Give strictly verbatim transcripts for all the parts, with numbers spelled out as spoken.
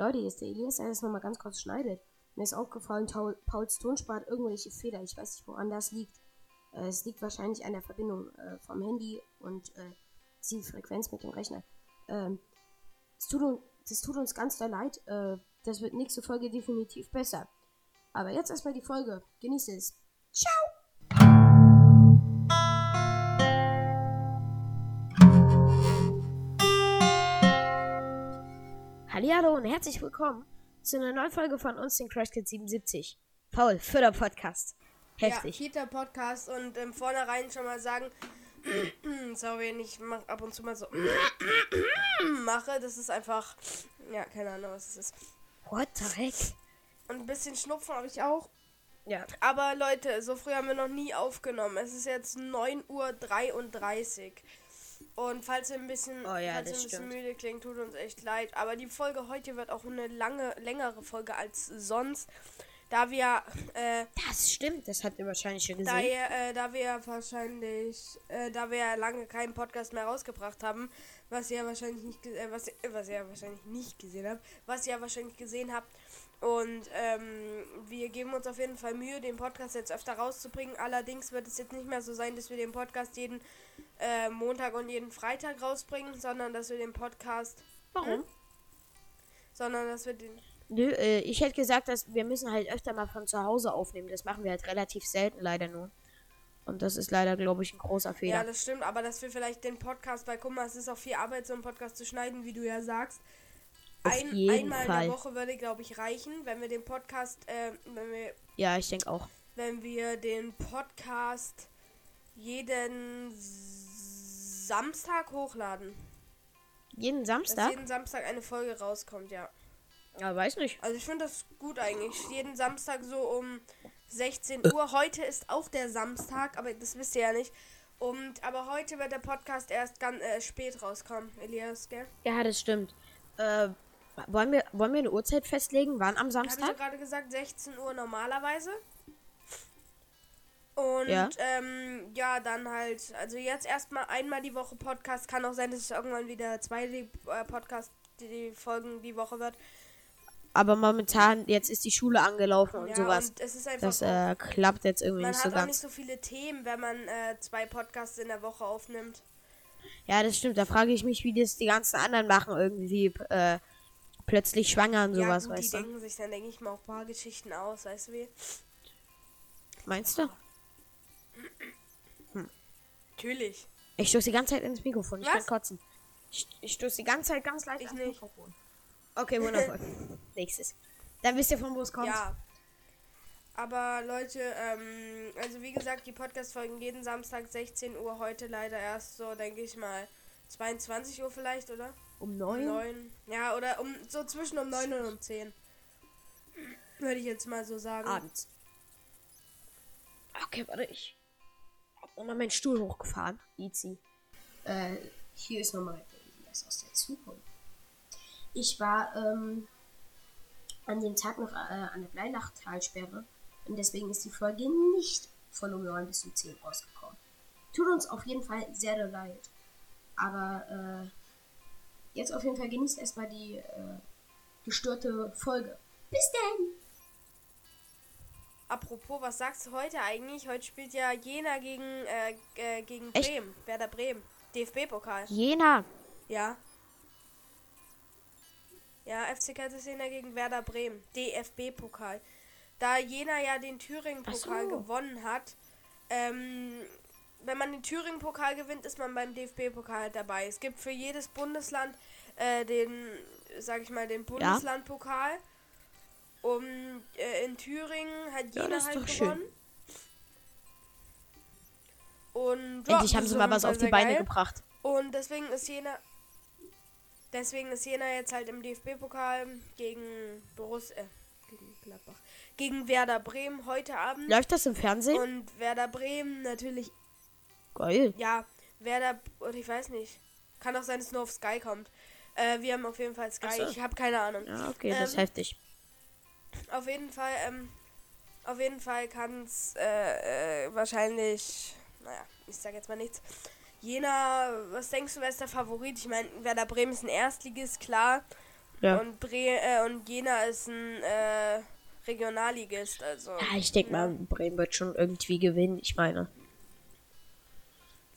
Leute, hier ist der Elias, der das nochmal ganz kurz schneidet. Mir ist aufgefallen, Pauls Tonspart irgendwelche Fehler. Ich weiß nicht, woran das liegt. Äh, es liegt wahrscheinlich an der Verbindung äh, vom Handy und äh, die Frequenz mit dem Rechner. Ähm, es tut uns, das tut uns ganz doll leid. Äh, das wird nächste Folge definitiv besser. Aber jetzt erstmal die Folge. Genieße es. Ciao! Hallihallo und herzlich willkommen zu einer neuen Folge von uns, den Crash Kids siebenundsiebzig. Paul, vierter Podcast. Heftig. Ja, vierter Podcast und im ähm, Vornherein schon mal sagen, sorry, wenn ich mach ab und zu mal so mache, das ist einfach, ja, keine Ahnung, was es ist. What the heck? Und ein bisschen Schnupfen habe ich auch. Ja. Aber Leute, so früh haben wir noch nie aufgenommen. Es ist jetzt neun Uhr dreiunddreißig. Und falls ihr ein bisschen, oh ja, falls ihr ein bisschen müde klingt, tut uns echt leid. Aber die Folge heute wird auch eine lange, längere Folge als sonst. Da wir... Äh, das stimmt, das habt ihr wahrscheinlich schon gesehen. Da, ihr, äh, da wir wahrscheinlich... Äh, da wir lange keinen Podcast mehr rausgebracht haben, was ihr wahrscheinlich nicht, äh, was, was ihr wahrscheinlich nicht gesehen habt. Was ihr wahrscheinlich gesehen habt. Und ähm, wir geben uns auf jeden Fall Mühe, den Podcast jetzt öfter rauszubringen. Allerdings wird es jetzt nicht mehr so sein, dass wir den Podcast jeden äh, Montag und jeden Freitag rausbringen, sondern dass wir den Podcast... Warum? Hm? Sondern dass wir den... Nö, äh, ich hätte gesagt, dass wir müssen halt öfter mal von zu Hause aufnehmen. Das machen wir halt relativ selten, leider nur. Und das ist leider, glaube ich, ein großer Fehler. Ja, das stimmt, aber dass wir vielleicht den Podcast... Weil guck mal, es ist auch viel Arbeit, so einen Podcast zu schneiden, wie du ja sagst. Ein, einmal Fall. In der Woche würde, glaube ich, reichen, wenn wir den Podcast, äh, wenn wir... Ja, ich denke auch. Wenn wir den Podcast jeden S- Samstag hochladen. Jeden Samstag? Dass jeden Samstag eine Folge rauskommt, ja. Ja, weiß nicht. Also ich finde das gut eigentlich. Jeden Samstag so um sechzehn Uhr. Heute ist auch der Samstag, aber das wisst ihr ja nicht. Und, aber heute wird der Podcast erst ganz äh, spät rauskommen, Elias, gell? Ja, das stimmt. Äh, wollen wir, wollen wir eine Uhrzeit festlegen? Wann am Samstag? Habe ich gerade gesagt, sechzehn Uhr normalerweise. Und ja. Ähm, ja, dann halt, also jetzt erstmal einmal die Woche Podcast. Kann auch sein, dass es irgendwann wieder zwei die, äh, Podcast, die, die Folgen die Woche wird. Aber momentan, jetzt ist die Schule angelaufen und ja, sowas. Und es ist einfach das äh, klappt jetzt irgendwie nicht so ganz. Man hat auch nicht so viele Themen, wenn man äh, zwei Podcasts in der Woche aufnimmt. Ja, das stimmt. Da frage ich mich, wie das die ganzen anderen machen, irgendwie äh, plötzlich schwanger und sowas, ja, gut, weißt du? Die denken sich dann, denke ich mal, auch ein paar Geschichten aus, weißt du wie? Meinst du? Hm. Natürlich. Ich stoße die ganze Zeit ins Mikrofon. Ich Was? Kann kotzen. Ich, ich stoße die ganze Zeit ganz leicht ins Mikrofon. Okay, wundervoll. Nächstes. Dann wisst ihr, von wo es kommt. Ja. Aber Leute, ähm, also wie gesagt, die Podcast-Folgen jeden Samstag sechzehn Uhr, heute leider erst so, denke ich mal, zweiundzwanzig Uhr vielleicht, oder? Um neun? Um neun. Ja, oder um so zwischen um neun und um zehn. Würde ich jetzt mal so sagen. Abends. Okay, warte, ich hab nochmal meinen Stuhl hochgefahren. Easy. Äh, hier ist nochmal das aus der Zukunft. Ich war, ähm, an dem Tag noch äh, an der Bleilachtalsperre. Und deswegen ist die Folge nicht von um neun bis um zehn rausgekommen. Tut uns auf jeden Fall sehr leid. Aber äh, jetzt auf jeden Fall genießt erstmal die äh, gestörte Folge. Bis denn! Apropos, was sagst du heute eigentlich? Heute spielt ja Jena gegen, äh, äh, gegen Bremen. Werder Bremen. D F B-Pokal. Jena! Ja. Ja, F C Carl Zeiss Jena gegen Werder Bremen. D F B-Pokal. Da Jena ja den Thüringen-Pokal so. gewonnen hat, ähm, wenn man den Thüringen-Pokal gewinnt, ist man beim D F B-Pokal halt dabei. Es gibt für jedes Bundesland äh, den, sag ich mal, den Bundesland-Pokal. Um, äh, in Thüringen hat Jena ja, halt gewonnen. Schön. Und ja, endlich haben sie mal was auf die Beine geil. gebracht. Und deswegen ist Jena... Deswegen ist Jena jetzt halt im D F B-Pokal gegen Borussia, äh, gegen Gladbach, gegen Werder Bremen heute Abend. Läuft das im Fernsehen? Und Werder Bremen natürlich. Geil. Ja, Werder, oder ich weiß nicht. Kann auch sein, dass es nur auf Sky kommt. Äh, wir haben auf jeden Fall Sky, so. Ich habe keine Ahnung. Ja, okay, ähm, das ist heftig. Auf jeden Fall, ähm, auf jeden Fall kann es äh, äh, wahrscheinlich, naja, ich sag jetzt mal nichts. Jena, was denkst du, wer ist der Favorit? Ich meine, Werder Bremen ist ein Erstligist, klar. Ja. Und, Bre äh, und Jena ist ein äh, Regionalligist, also. Ja, ich denke mal, Bremen wird schon irgendwie gewinnen, ich meine.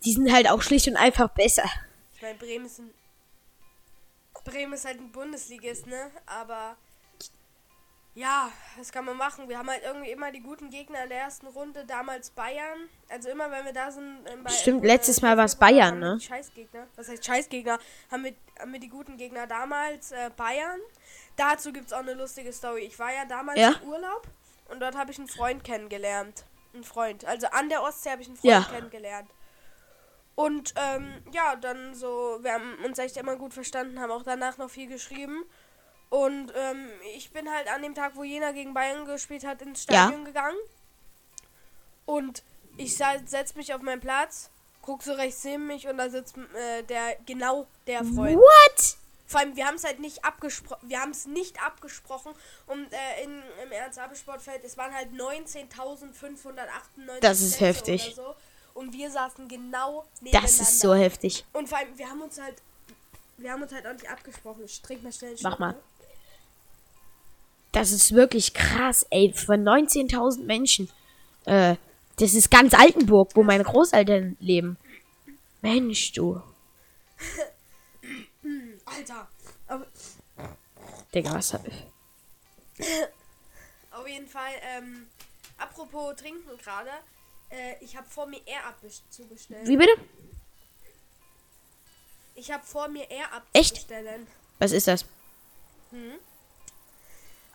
Die sind halt auch schlicht und einfach besser. Ich meine, Bremen ist ein... Bremen ist halt ein Bundesligist, ne? Aber... Ja, das kann man machen. Wir haben halt irgendwie immer die guten Gegner in der ersten Runde, damals Bayern. Also immer, wenn wir da sind... Bei Stimmt, letztes Mal war es Bayern, ne? Scheißgegner. Was heißt Scheißgegner? Haben wir, haben wir die guten Gegner damals äh, Bayern. Dazu gibt's auch eine lustige Story. Ich war ja damals ja? im Urlaub und dort habe ich einen Freund kennengelernt. Einen Freund. Also an der Ostsee habe ich einen Freund ja. kennengelernt. Und ähm, ja, dann so... Wir haben uns echt immer gut verstanden, haben auch danach noch viel geschrieben. Und ähm, ich bin halt an dem Tag, wo Jena gegen Bayern gespielt hat, ins Stadion ja. gegangen. Und ich setze mich auf meinen Platz, guck so rechts neben mich und da sitzt äh, der genau der Freund. What? Vor allem, wir haben es halt nicht abgesprochen, wir haben es nicht abgesprochen. Und äh, in, im Ernst-Happel-Sportfeld, es waren halt neunzehntausendfünfhundertachtundneunzig. Das ist Sätze heftig. Oder so. Und wir saßen genau nebeneinander. Das ist so heftig. Und vor allem, wir haben uns halt, wir haben uns halt auch nicht abgesprochen. Ich trinke mal schnell einen Mach Schluck, mal. Ne? Das ist wirklich krass, ey, von neunzehntausend Menschen. Äh, das ist ganz Altenburg, wo meine Großeltern leben. Mensch, du. Alter. Aber Digga, was hab ich? Auf jeden Fall, ähm, apropos trinken gerade. Äh, ich hab vor mir Air-up zugestellt. Wie bitte? Ich hab vor mir Air-up zuzustellen. Echt? Was ist das? Hm?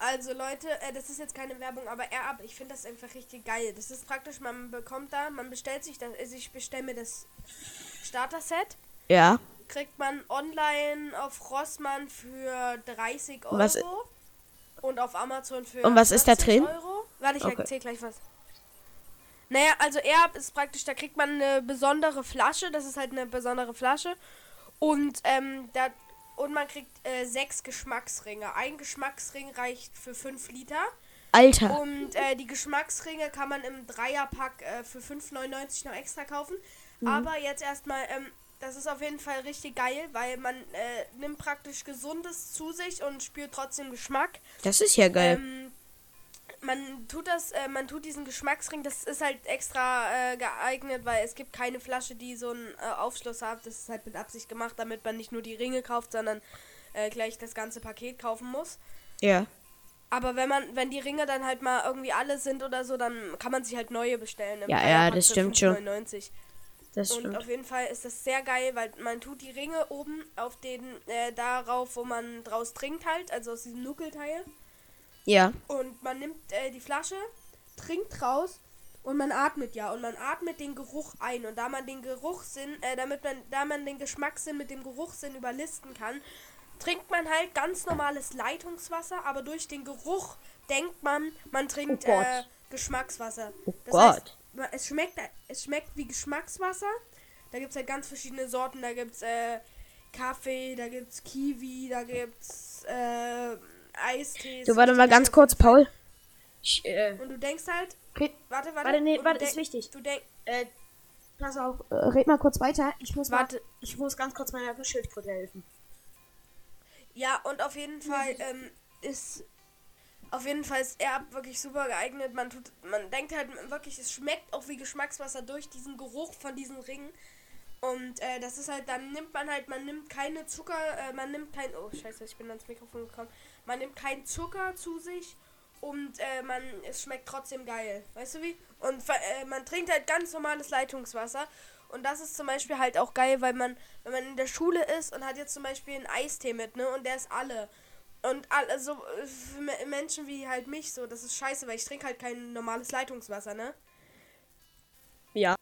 Also Leute, äh, das ist jetzt keine Werbung, aber Air-up, ich finde das einfach richtig geil. Das ist praktisch, man bekommt da, man bestellt sich das, also ich bestelle mir das Starter-Set. Ja. Kriegt man online auf Rossmann für dreißig Euro was? Und auf Amazon für Und was ist da drin? Euro. Warte, ich okay. erzähl gleich was. Naja, also Air-up ist praktisch, da kriegt man eine besondere Flasche, das ist halt eine besondere Flasche. Und ähm, da... Und man kriegt äh, sechs Geschmacksringe. Ein Geschmacksring reicht für fünf Liter. Alter. Und äh, die Geschmacksringe kann man im Dreierpack äh, für fünf neunundneunzig noch extra kaufen. Mhm. Aber jetzt erstmal, ähm, das ist auf jeden Fall richtig geil, weil man äh, nimmt praktisch Gesundes zu sich und spürt trotzdem Geschmack. Das ist ja geil. Ähm, man tut das, äh, man tut diesen Geschmacksring, das ist halt extra äh, geeignet, weil es gibt keine Flasche, die so einen äh, Aufschluss hat. Das ist halt mit Absicht gemacht, damit man nicht nur die Ringe kauft, sondern äh, gleich das ganze Paket kaufen muss. Ja. Aber wenn man, wenn die Ringe dann halt mal irgendwie alle sind oder so, dann kann man sich halt neue bestellen. Im ja, ja, das stimmt schon. Das Und stimmt. auf jeden Fall ist das sehr geil, weil man tut die Ringe oben auf den, äh, darauf, wo man draus trinkt halt, also aus diesem Nuckelteil. Ja. Und man nimmt äh, die Flasche, trinkt raus und man atmet ja. Und man atmet den Geruch ein. Und da man den Geruchssinn, äh, damit man, da man den Geschmackssinn mit dem Geruchssinn überlisten kann, trinkt man halt ganz normales Leitungswasser, aber durch den Geruch denkt man, man trinkt oh äh, Geschmackswasser. Oh das Gott. Heißt, es schmeckt, es schmeckt wie Geschmackswasser. Da gibt es halt ganz verschiedene Sorten. Da gibt's äh, Kaffee, da gibt's Kiwi, da gibt's äh, Eistee. Du, warte mal ganz kurz, Paul. Ich, äh, und du denkst halt... Okay. Warte, warte. Warte, nee, warte, ist wichtig. Du denkst... Äh, pass auf, äh, red mal kurz weiter. Ich muss warte. Mal, ich muss ganz kurz meiner Schildkröte helfen. Ja, und auf jeden Fall ähm, ist... Auf jeden Fall ist Air-up wirklich super geeignet. Man tut, man denkt halt wirklich, es schmeckt auch wie Geschmackswasser durch diesen Geruch von diesen Ringen. Und äh, das ist halt, dann nimmt man halt, man nimmt keine Zucker, äh, man nimmt kein, oh scheiße, ich bin ans Mikrofon gekommen, man nimmt keinen Zucker zu sich und äh, man, es schmeckt trotzdem geil, weißt du wie? Und äh, man trinkt halt ganz normales Leitungswasser und das ist zum Beispiel halt auch geil, weil man, wenn man in der Schule ist und hat jetzt zum Beispiel einen Eistee mit, ne, und der ist alle. Und alle, so, für Menschen wie halt mich so, das ist scheiße, weil ich trinke halt kein normales Leitungswasser, ne? Ja.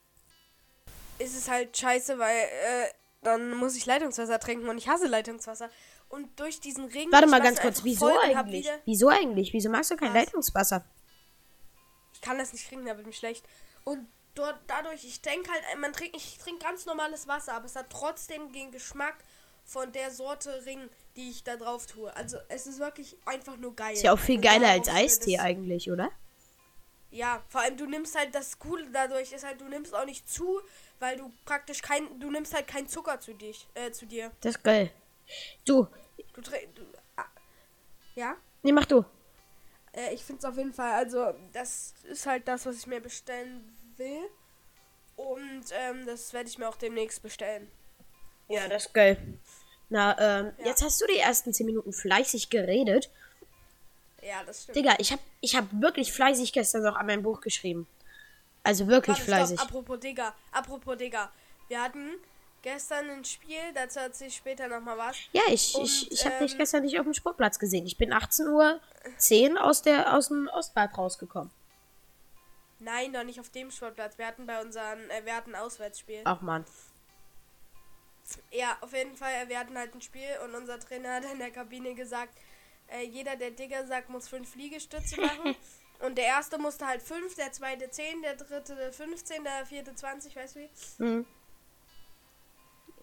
Ist es halt scheiße, weil äh, dann muss ich Leitungswasser trinken und ich hasse Leitungswasser. Und durch diesen Regen... Warte mal ganz kurz, wieso eigentlich? Wieso eigentlich? Wieso magst du kein Was? Leitungswasser? Ich kann das nicht trinken, da wird mir schlecht. Und dort dadurch, ich denke halt, man trink, ich trinke ganz normales Wasser, aber es hat trotzdem den Geschmack von der Sorte Ring, die ich da drauf tue. Also es ist wirklich einfach nur geil. Ist ja auch viel geiler als Eistee eigentlich, oder? Ja, vor allem du nimmst halt, das Coole dadurch ist halt, du nimmst auch nicht zu, weil du praktisch kein, du nimmst halt keinen Zucker zu dich, äh, zu dir. Das ist geil. Du, du, du Ja? Nee, mach du. Äh, ich find's auf jeden Fall, also das ist halt das, was ich mir bestellen will. Und ähm, das werde ich mir auch demnächst bestellen. Ja, das ist geil. Na, ähm, ja. Jetzt hast du die ersten zehn Minuten fleißig geredet. Ja, das stimmt. Digga, ich hab, ich hab wirklich fleißig gestern noch an meinem Buch geschrieben. Also wirklich Warte, fleißig. Stopp. Apropos Digga, apropos Digga. Wir hatten gestern ein Spiel, dazu erzähl ich später nochmal was. Ja, ich, und, ich, ich ähm, hab dich gestern nicht auf dem Sportplatz gesehen. Ich bin achtzehn Uhr zehn aus, der, aus dem Ostbad rausgekommen. Nein, doch nicht auf dem Sportplatz. Wir hatten bei unseren, äh, wir hatten ein Auswärtsspiel. Ach man. Ja, auf jeden Fall, wir hatten halt ein Spiel und unser Trainer hat in der Kabine gesagt, äh, jeder, der Digger sagt, muss fünf Liegestütze machen. Und der erste musste halt fünf, der zweite zehn, der dritte fünfzehn, der vierte zwanzig, weißt du wie? Mhm.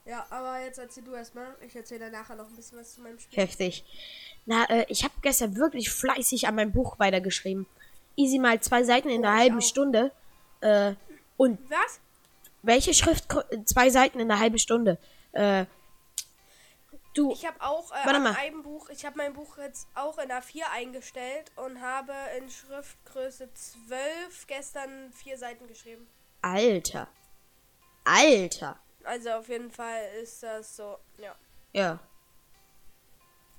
Ja, aber jetzt erzähl du erstmal. Ich erzähle nachher noch ein bisschen was zu meinem Spiel. Heftig. Na, äh, ich habe gestern wirklich fleißig an meinem Buch weitergeschrieben. Easy mal zwei Seiten in oh, einer halben auch. Stunde. Äh, und was? Welche Schrift? Zwei Seiten in einer halben Stunde. Äh, du. Ich habe auch äh, an einem Buch, ich habe mein Buch jetzt auch in A vier eingestellt und habe in Schriftgröße zwölf gestern vier Seiten geschrieben. Alter. Alter. Also auf jeden Fall ist das so, ja. Ja.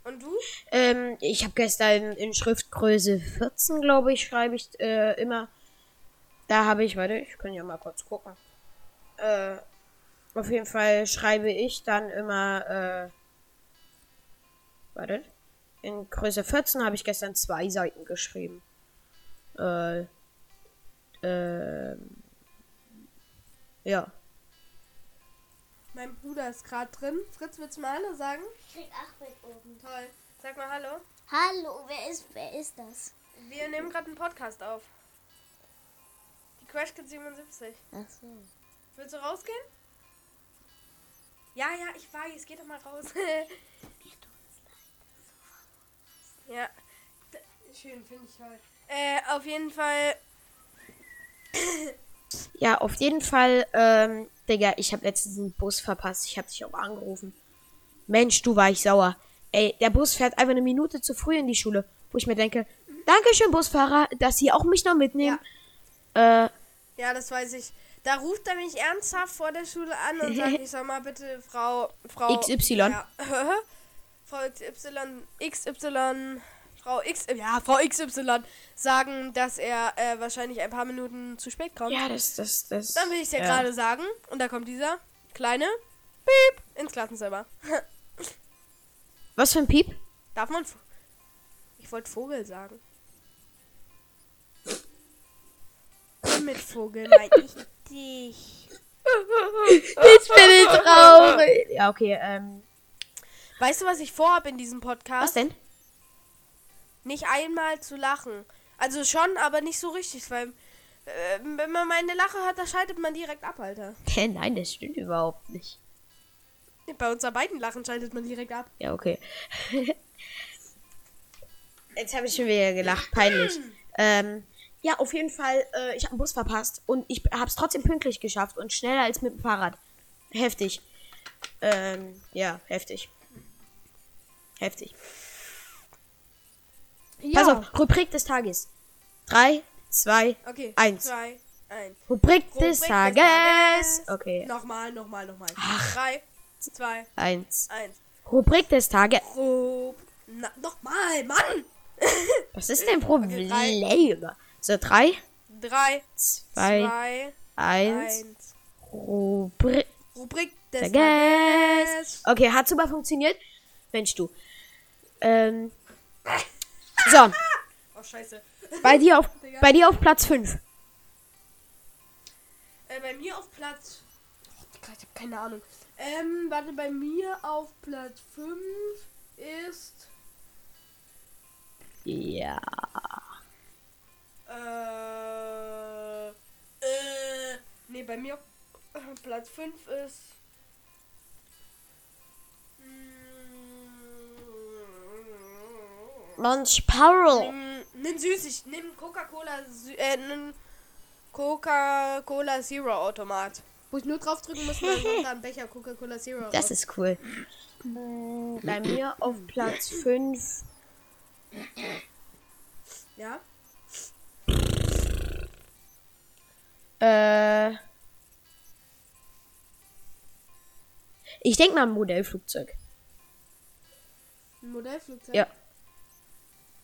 Und du? Ähm, ich habe gestern in Schriftgröße vierzehn, glaube ich, schreibe ich äh, immer. Da habe ich, warte, ich kann ja mal kurz gucken. Äh, auf jeden Fall schreibe ich dann immer, äh, warte, in Größe vierzehn habe ich gestern zwei Seiten geschrieben. Äh, äh, ja. Mein Bruder ist gerade drin. Fritz, willst du mal Hallo sagen? Ich krieg Achmed oben. Toll. Sag mal Hallo. Hallo, wer ist, wer ist das? Wir nehmen gerade einen Podcast auf. Die Crash Kids siebenundsiebzig. Ach so. Willst du rausgehen? Ja, ja, ich weiß. Geh doch mal raus. Ja. Schön, finde ich halt. Äh, auf jeden Fall. Ja, auf jeden Fall, ähm, Digga, ich habe letztens einen Bus verpasst. Ich habe dich auch mal angerufen. Mensch, du, war ich sauer. Ey, der Bus fährt einfach eine Minute zu früh in die Schule, wo ich mir denke, Dankeschön, Busfahrer, dass Sie auch mich noch mitnehmen. Ja. Äh, ja, das weiß ich. Da ruft er mich ernsthaft vor der Schule an und sagt, ich soll mal bitte Frau, Frau X Y. Ja, Frau X Y, X Y, Frau X, ja, Frau X Y sagen, dass er äh, wahrscheinlich ein paar Minuten zu spät kommt. Ja, das, das, das. Dann will ich dir ja gerade sagen. Und da kommt dieser kleine Piep ins Klassenzimmer. Was für ein Piep? Darf man, Vo- ich wollte Vogel sagen. Und mit Vogel meine ich dich. Ich bin traurig. Ja, okay, ähm. Weißt du, was ich vorhab in diesem Podcast? Was denn? Nicht einmal zu lachen. Also schon, aber nicht so richtig, weil äh, wenn man meine Lache hört, da schaltet man direkt ab, Alter. Nein, das stimmt überhaupt nicht. Bei uns beiden Lachen schaltet man direkt ab. Ja, okay. Jetzt habe ich schon wieder gelacht, peinlich. ähm, ja, auf jeden Fall, äh, ich habe einen Bus verpasst und ich habe es trotzdem pünktlich geschafft und schneller als mit dem Fahrrad. Heftig. Ähm, ja, heftig. Heftig. Ja. Pass auf, Rubrik des Tages. drei, zwei, eins. Rubrik des Tages. Tages. Okay. Nochmal, nochmal, nochmal. drei, zwei, eins. Rubrik des Tages. Rub- Na, nochmal, Mann. Was ist denn Problem? Okay, drei. So, drei, drei, zwei, eins. Rubrik. Rubrik des Tages. Tages. Okay, hat super funktioniert. Mensch, du. Ähm... So. Oh, scheiße. Bei dir auf, bei dir auf Platz fünf. Äh, bei mir auf Platz... Oh, ich hab keine Ahnung. Ähm, warte, bei mir auf Platz fünf ist... Ja. Äh... Äh... Nee, bei mir auf Platz fünf ist... Lunch Parol. Nimm, nimm süßig, nimm Coca-Cola, äh, nimm Coca-Cola Zero Automat. Wo ich nur drauf drücken muss, dann kommt da ein Becher Coca-Cola Zero. Das raus. Ist cool. Bei mir auf Platz fünf Ja? Äh. Ich denke mal ein Modellflugzeug. Ein Modellflugzeug? Ja.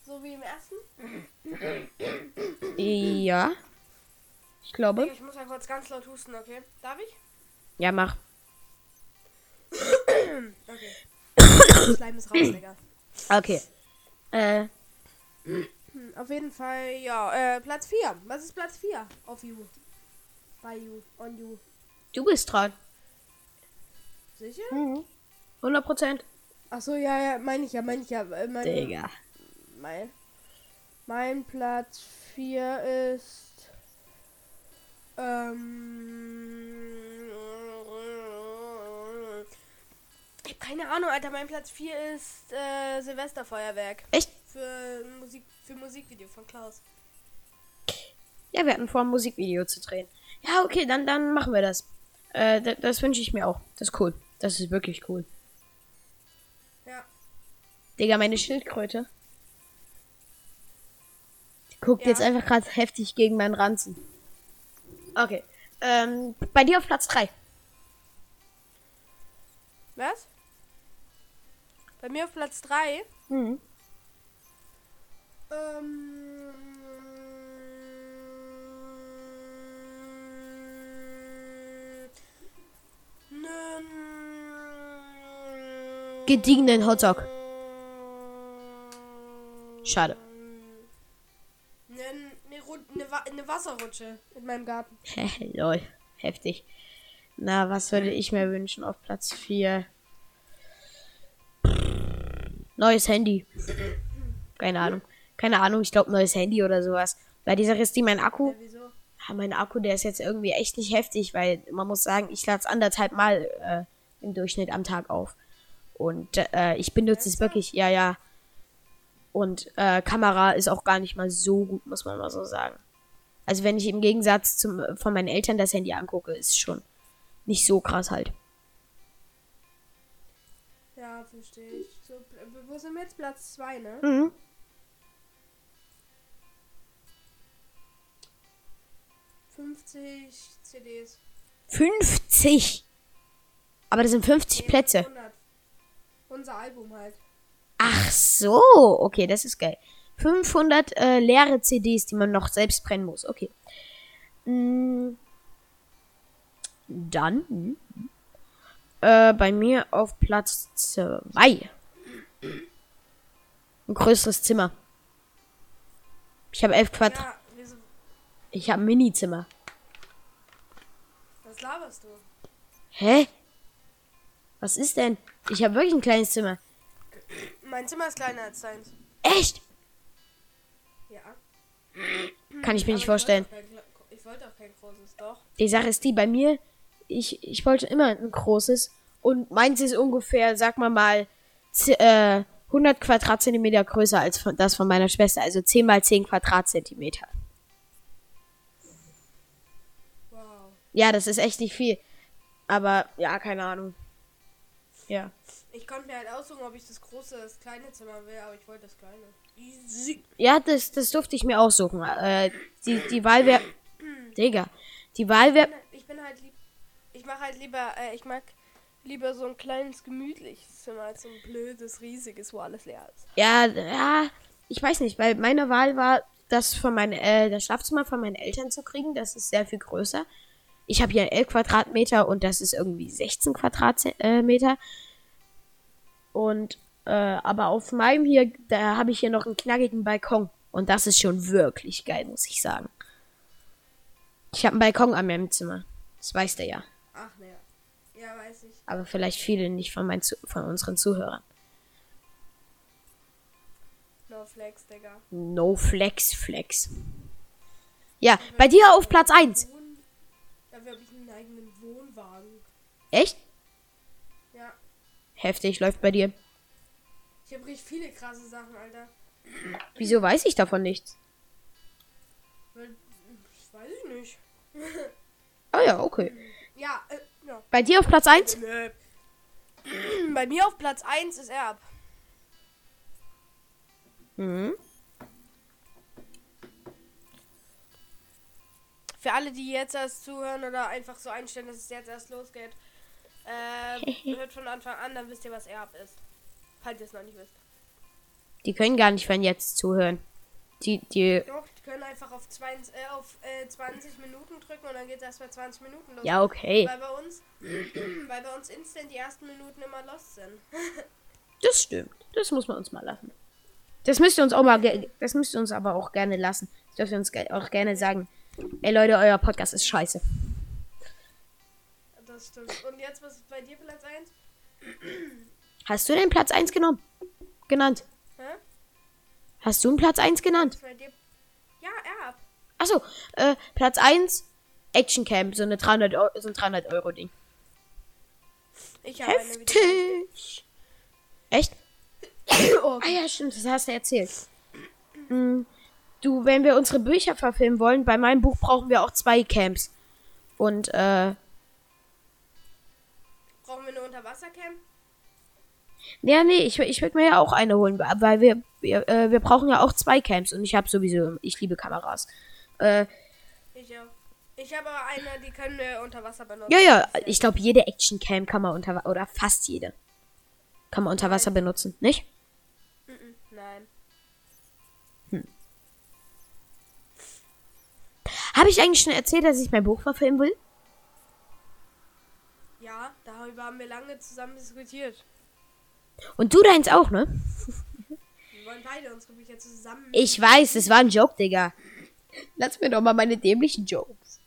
So wie im ersten? Ja. Ich glaube. Ich muss mal kurz ganz laut husten, okay? Darf ich? Ja, mach. Okay. Das Leim ist raus, Digga. Okay. Äh. Auf jeden Fall, ja. Äh, Platz vier. Was ist Platz vier? Auf you. Bei you. On you. Du bist dran. Sicher? Mhm. hundert Prozent. Achso, ja, ja, meine ich ja, meine ich ja. Mein, Digga. Mein, mein Platz vier ist. Ähm. Ich hab keine Ahnung, Alter. Mein Platz vier ist äh, Silvesterfeuerwerk. Echt? Für, Musik, für Musikvideo von Klaus. Ja, wir hatten vor, ein Musikvideo zu drehen. Ja, okay, dann, dann machen wir das. Äh, das, das wünsche ich mir auch. Das ist cool. Das ist wirklich cool. Ja. Digga, meine Schildkröte. Die guckt ja jetzt einfach gerade heftig gegen meinen Ranzen. Okay. Ähm, bei dir auf Platz drei. Was? Bei mir auf Platz drei? Mhm. Ähm... Gediegenen Hotdog. Schade. Eine ne, ne, ne Wasserrutsche in meinem Garten. Lol, heftig. Na, was würde ich mir wünschen auf Platz vier? Neues Handy. Keine Ahnung. Keine Ahnung, ich glaube neues Handy oder sowas. Weil die Sache ist, die mein Akku... Ja, wieso? Ja, mein Akku, der ist jetzt irgendwie echt nicht heftig, weil man muss sagen, ich lade es anderthalb Mal äh, im Durchschnitt am Tag auf. Und äh, ich benutze es wirklich, ja, ja. Und äh, Kamera ist auch gar nicht mal so gut, muss man mal so sagen. Also wenn ich im Gegensatz zum von meinen Eltern das Handy angucke, ist schon nicht so krass halt. Ja, verstehe ich. So, wo sind wir jetzt? Platz zwei, ne? Mhm. fünfzig C Ds. fünfzig? Aber das sind fünfzig nee, Plätze. hundert. Unser Album halt. Ach so, okay, das ist geil. fünfhundert äh, leere C Ds, die man noch selbst brennen muss, okay. Mm. Dann mm, äh, bei mir auf Platz zwei. Ein größeres Zimmer. Ich habe elf Quadrat. Ja. Ich hab ein Mini-Zimmer. Was laberst du? Hä? Was ist denn? Ich habe wirklich ein kleines Zimmer. Mein Zimmer ist kleiner als deins. Echt? Ja. Kann ich mir aber nicht vorstellen. Ich wollte, kein, ich wollte auch kein großes, doch. Die Sache ist die, bei mir, ich, ich wollte immer ein großes. Und meins ist ungefähr, sag mal mal, äh, hundert Quadratzentimeter größer als von, das von meiner Schwester. Also zehn mal zehn Quadratzentimeter. Ja, das ist echt nicht viel. Aber, ja, keine Ahnung. Ja. Ich konnte mir halt aussuchen, ob ich das große, das kleine Zimmer will, aber ich wollte das kleine. Easy. Ja, das, das durfte ich mir aussuchen. Äh, die, die Wahl wäre... Digga. Die Wahl wäre... Ich bin halt lieb... Ich mach halt lieber, äh, ich mag lieber so ein kleines, gemütliches Zimmer als so ein blödes, riesiges, wo alles leer ist. Ja, ja, ich weiß nicht, weil meine Wahl war, das von meinen, äh, das Schlafzimmer von meinen Eltern zu kriegen. Das ist sehr viel größer. Ich habe hier elf Quadratmeter und das ist irgendwie sechzehn Quadratmeter. Und, äh, aber auf meinem hier, da habe ich hier noch einen knackigen Balkon. Und das ist schon wirklich geil, muss ich sagen. Ich habe einen Balkon an meinem Zimmer. Das weiß der ja. Ach ne. Ja, weiß ich. Aber vielleicht viele nicht von, meinen, von unseren Zuhörern. No Flex, Digga. No Flex, Flex. Ja, bei dir auf Platz eins. Dafür habe ich einen eigenen Wohnwagen. Echt? Ja. Heftig, läuft bei dir. Ich habe richtig viele krasse Sachen, Alter. Wieso weiß ich davon nichts? Weil, ich weiß ich nicht. Ah ja, okay. Ja, äh, ja. Bei dir auf Platz eins? Nö. Bei mir auf Platz eins ist Air-up. Mhm. Für alle, die jetzt erst zuhören oder einfach so einstellen, dass es jetzt erst losgeht, äh, hört von Anfang an, dann wisst ihr, was Air-up ist. Falls ihr es noch nicht wisst. Die können gar nicht von jetzt zuhören. Die, die... Doch, die können einfach auf, zwanzig, äh, auf äh, zwanzig Minuten drücken und dann geht es erst bei zwanzig Minuten los. Ja, okay. Weil bei uns, weil bei uns instant die ersten Minuten immer lost sind. Das stimmt. Das muss man uns mal lassen. Das müsst ihr uns auch mal, ge- das müsst ihr uns aber auch gerne lassen. Das dürft ihr uns ge- auch gerne sagen. Ey Leute, euer Podcast ist scheiße. Das stimmt. Und jetzt, was ist bei dir Platz eins? Hast du den Platz eins genommen? Genannt. Hä? Hast du einen Platz eins genannt? Bei dir? Ja, Air-up. Achso, äh, Platz eins, Action Camp, so, eine dreihundert Euro, so ein dreihundert Euro Ding. Ich habe heftig. Echt? Oh, okay. Ah ja, stimmt, das hast du erzählt. Mhm. Du, wenn wir unsere Bücher verfilmen wollen, bei meinem Buch brauchen wir auch zwei Camps. Und, äh... brauchen wir eine Unterwassercamp? Ja, nee, ich, ich würde mir ja auch eine holen, weil wir, wir, äh, wir brauchen ja auch zwei Camps. Und ich habe sowieso, ich liebe Kameras. Äh... Ich auch. Ich habe aber eine, die können wir unter Wasser benutzen. Ja, ja, ich glaube, jede Action-Cam kann man unter Wasser, oder fast jede, kann man unter Wasser Nein. benutzen, nicht? Nein. Habe ich eigentlich schon erzählt, dass ich mein Buch verfilmen will? Ja, darüber haben wir lange zusammen diskutiert. Und du deins auch, ne? Wir wollen beide unsere Bücher zusammen... Ich weiß, es war ein Joke, Digga. Lass mir doch mal meine dämlichen Jokes.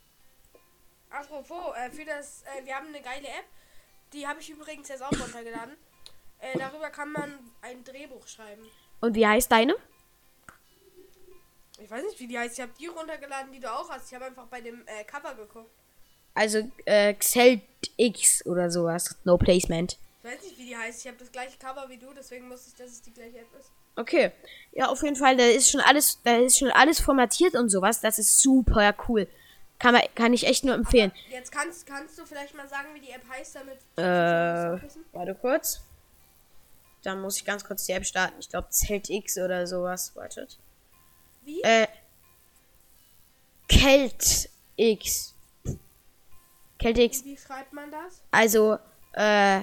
Apropos, äh, für das... Äh, wir haben eine geile App. Die habe ich übrigens jetzt auch runtergeladen. Äh, darüber kann man ein Drehbuch schreiben. Und wie heißt deine? Ich weiß nicht, wie die heißt. Ich habe die runtergeladen, die du auch hast. Ich habe einfach bei dem äh, Cover geguckt. Also äh, Celtx oder sowas. No Placement. Ich weiß nicht, wie die heißt. Ich habe das gleiche Cover wie du, deswegen wusste ich, dass es die gleiche App ist. Okay. Ja, auf jeden Fall. Da ist schon alles, da ist schon alles formatiert und sowas. Das ist super cool. Kann man, kann ich echt nur empfehlen. Aber jetzt kannst, kannst du vielleicht mal sagen, wie die App heißt, damit... Äh, warte kurz. Dann muss ich ganz kurz die App starten. Ich glaube Celtx oder sowas. Wartet. Wie? Äh, Celtx. Celtx. Wie schreibt man das? Also, äh,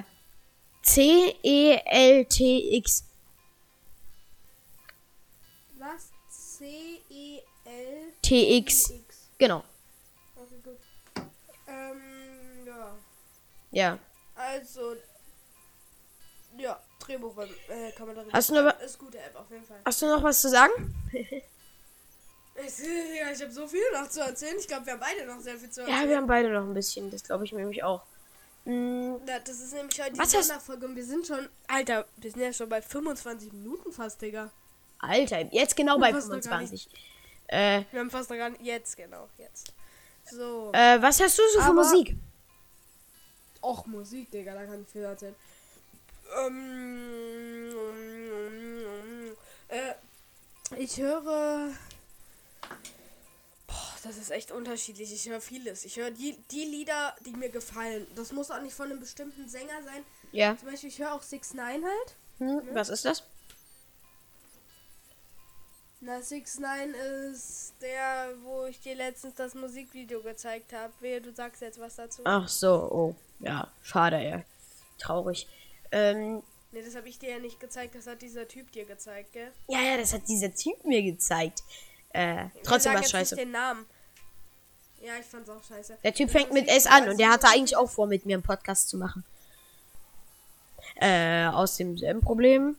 C-E-L-T-X. Was? C-E-L? T-X. Genau. Okay, gut. Ähm, ja. Ja. Also, ja, Drehbuch äh, kann man darüber. Hast du noch, ist gute App auf jeden Fall. Hast du noch was zu sagen? Ja, ich habe so viel noch zu erzählen. Ich glaube, wir haben beide noch sehr viel zu erzählen. Ja, wir haben beide noch ein bisschen. Das glaube ich nämlich auch. Mhm. Das ist nämlich heute die Sonderfolge und wir sind schon... Alter, wir sind ja schon bei fünfundzwanzig Minuten fast, Digga. Alter, jetzt genau bei fünfundzwanzig. Äh, wir haben fast noch gar nicht... Jetzt, genau, jetzt. So. Äh, was hast du so Aber, für Musik? Och, Musik, Digga, da kann ich viel erzählen. Ähm... Äh, ich höre... Das ist echt unterschiedlich. Ich höre vieles. Ich höre die, die Lieder, die mir gefallen. Das muss auch nicht von einem bestimmten Sänger sein. Ja. Zum Beispiel, ich höre auch six nine halt. Hm, ja. Was ist das? Na, six nine ist der, wo ich dir letztens das Musikvideo gezeigt habe. Wehe, du sagst jetzt was dazu. Ach so, oh. Ja, schade, ja. Traurig. Ähm. Ne, das habe ich dir ja nicht gezeigt. Das hat dieser Typ dir gezeigt, gell? Ja, ja, das hat dieser Typ mir gezeigt. Äh, trotzdem war scheiße. Den Namen. Ja, ich fand's auch scheiße. Der Typ fängt mit S an und der hatte eigentlich auch vor, mit mir einen Podcast zu machen. Äh, aus demselben Problem,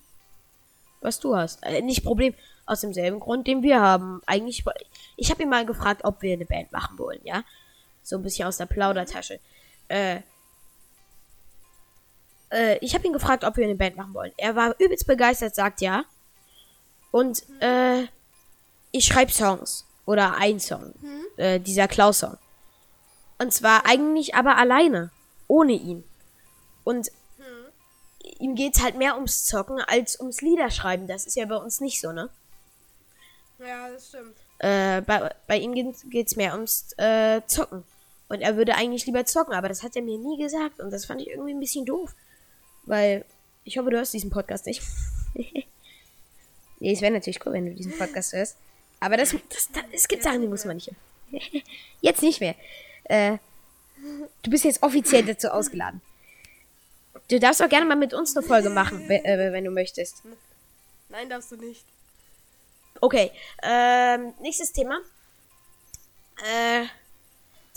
was du hast. Äh, nicht Problem, aus demselben Grund, den wir haben. Eigentlich, ich habe ihn mal gefragt, ob wir eine Band machen wollen, ja? So ein bisschen aus der Plaudertasche. Äh, äh, ich habe ihn gefragt, ob wir eine Band machen wollen. Er war übelst begeistert, sagt ja. Und, äh, ich schreibe Songs. Oder ein Song. Hm? Äh, dieser Klaus-Song. Und zwar eigentlich aber alleine. Ohne ihn. Und hm? ihm geht's halt mehr ums Zocken als ums Liederschreiben. Das ist ja bei uns nicht so, ne? Ja, das stimmt. Äh, bei, bei ihm geht's, geht's mehr ums äh, Zocken. Und er würde eigentlich lieber zocken, aber das hat er mir nie gesagt. Und das fand ich irgendwie ein bisschen doof. Weil, ich hoffe, du hörst diesen Podcast nicht. Nee, es wäre natürlich cool, wenn du diesen Podcast hörst. Aber das, das, das, es gibt Sachen, die muss man nicht hören. Jetzt nicht mehr. Äh, du bist jetzt offiziell dazu ausgeladen. Du darfst auch gerne mal mit uns eine Folge machen, wenn du möchtest. Nein, darfst du nicht. Okay, ähm, nächstes Thema. Äh,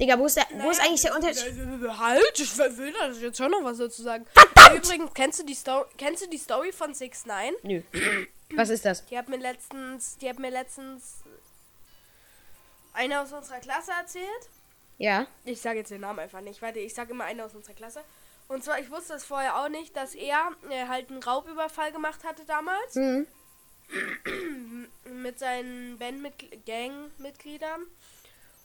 Digga, wo ist, der, wo ist eigentlich der Unterschied? Halt, ich will da jetzt schon noch was dazu sagen. Verdammt! Übrigens, kennst du die Story, kennst du die Story von six nine? Nö. Was ist das? Die hat mir letztens, die hat mir letztens einer aus unserer Klasse erzählt. Ja. Ich sage jetzt den Namen einfach nicht. Warte, ich sage immer einer aus unserer Klasse. Und zwar, ich wusste das vorher auch nicht, dass er äh, halt einen Raubüberfall gemacht hatte damals. Mhm. Mit seinen Bandmitgliedern, Gangmitgliedern.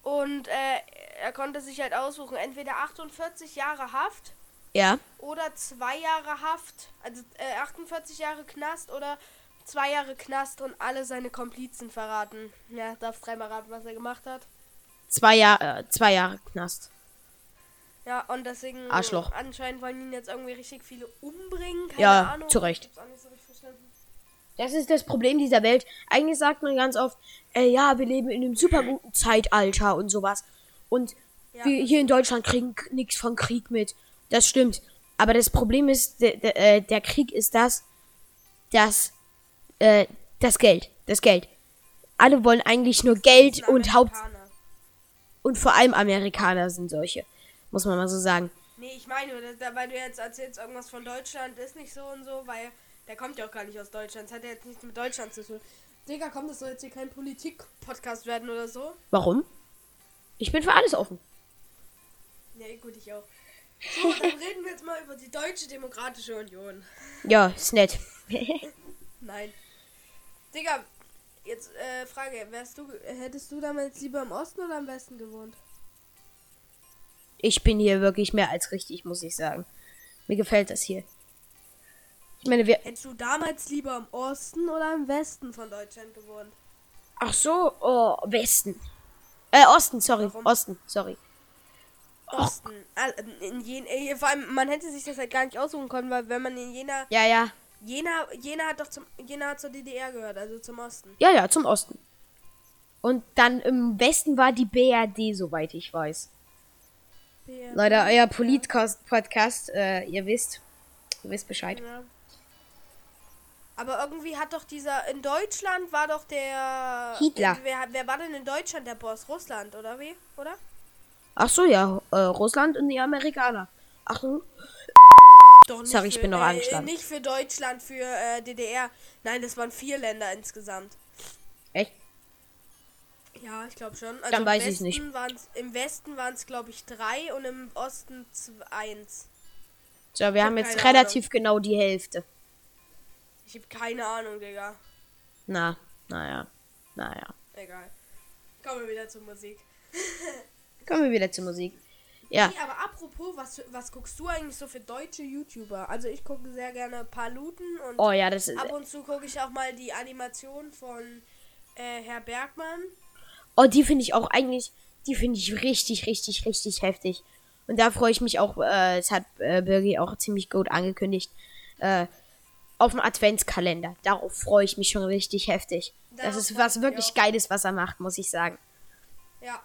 Und äh, er konnte sich halt aussuchen, entweder achtundvierzig Jahre Haft. Ja. Oder zwei Jahre Haft, also äh, achtundvierzig Jahre Knast oder zwei Jahre Knast und alle seine Komplizen verraten. Ja, darfst dreimal raten, was er gemacht hat. Zwei, Jahr, äh, zwei Jahre Knast. Ja, und deswegen Arschloch. Anscheinend wollen ihn jetzt irgendwie richtig viele umbringen. Keine ja, Ahnung. Zu Recht. Ich hab's auch nicht so richtig verstanden. Das ist das Problem dieser Welt. Eigentlich sagt man ganz oft, äh, ja, wir leben in einem super guten Zeitalter und sowas. Und ja. Wir hier in Deutschland kriegen nichts von Krieg mit. Das stimmt. Aber das Problem ist, de, de, der Krieg ist das, das, äh, das Geld. Das Geld. Alle wollen eigentlich nur Geld und Haupt... Und vor allem Amerikaner sind solche. Muss man mal so sagen. Nee, ich meine, weil du jetzt erzählst, irgendwas von Deutschland ist nicht so und so, weil... Der kommt ja auch gar nicht aus Deutschland. Das hat ja jetzt nichts mit Deutschland zu tun. Digga, komm, das soll jetzt hier kein Politik-Podcast werden oder so. Warum? Ich bin für alles offen. Ja, gut, ich auch. So, dann reden wir jetzt mal über die Deutsche Demokratische Union. Ja, ist nett. Nein. Digga, jetzt äh, Frage. Wärst du, hättest du damals lieber im Osten oder im Westen gewohnt? Ich bin hier wirklich mehr als richtig, muss ich sagen. Mir gefällt das hier. Ich meine, wir... Hättest du damals lieber im Osten oder im Westen von Deutschland gewohnt? Ach so, oh, Westen. Äh, Osten, sorry. Warum? Osten, sorry. Osten. Oh. In Jena, vor allem, man hätte sich das halt gar nicht aussuchen können, weil wenn man in Jena... Ja, ja. Jena, Jena hat doch zum, Jena hat zur D D R gehört, also zum Osten. Ja, ja, zum Osten. Und dann im Westen war die B R D, soweit ich weiß. B R D. Leider, euer Polit-Podcast, äh, ihr wisst. Ihr wisst Bescheid. Ja. Aber irgendwie hat doch dieser... In Deutschland war doch der... Hitler. Wer, wer war denn in Deutschland der Boss? Russland, oder wie? Oder? Ach so, ja. Äh, Russland und die Amerikaner. Ach so. Sorry, ich bin noch angeschlagen. Nicht für Deutschland, für äh, D D R. Nein, das waren vier Länder insgesamt. Echt? Ja, ich glaube schon. Also dann weiß ich nicht. Im Westen waren es, glaube ich, drei und im Osten eins. So, wir ich haben jetzt relativ Ahnung. Genau die Hälfte. Ich hab keine Ahnung, Digga. Na, naja, naja. Egal. Kommen wir wieder zur Musik. Kommen wir wieder zur Musik. Ja. Nee, aber apropos, was, was guckst du eigentlich so für deutsche YouTuber? Also ich gucke sehr gerne Paluten und oh, ja, das ist ab und zu gucke ich auch mal die Animation von äh, Herr Bergmann. Oh, die finde ich auch eigentlich, die finde ich richtig, richtig, richtig heftig. Und da freue ich mich auch, äh, das hat äh, Birgi auch ziemlich gut angekündigt, äh, auf dem Adventskalender. Darauf freue ich mich schon richtig heftig. Das ist was wirklich Geiles, was er macht, muss ich sagen. Ja.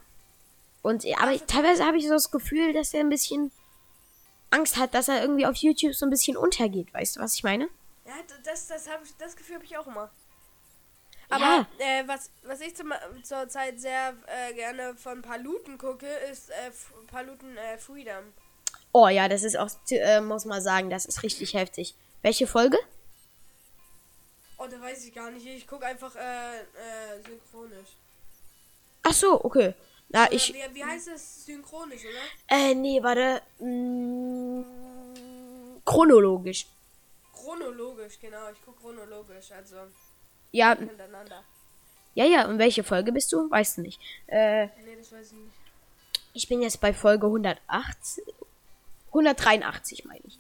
Und aber ich, teilweise habe ich so das Gefühl, dass er ein bisschen Angst hat, dass er irgendwie auf YouTube so ein bisschen untergeht. Weißt du, was ich meine? Ja, das, das, hab ich, das Gefühl habe ich auch immer. Aber ja. äh, was, was ich zum, zur Zeit sehr äh, gerne von Paluten gucke, ist äh, Paluten äh, Freedom. Oh ja, das ist auch, äh, muss man sagen, das ist richtig heftig. Welche Folge? Oh, da weiß ich gar nicht. Ich gucke einfach äh, äh, synchronisch. Ach so, okay. Na, ich, wie, wie heißt das? Synchronisch, oder? Äh, nee, warte. Mh, chronologisch. Chronologisch, genau. Ich gucke chronologisch, also ja, miteinander. Ja, ja. Und welche Folge bist du? Weißt du nicht. Äh, nee, das weiß ich nicht. Ich bin jetzt bei Folge hundertachtzig, hundertdreiundachtzig, meine ich.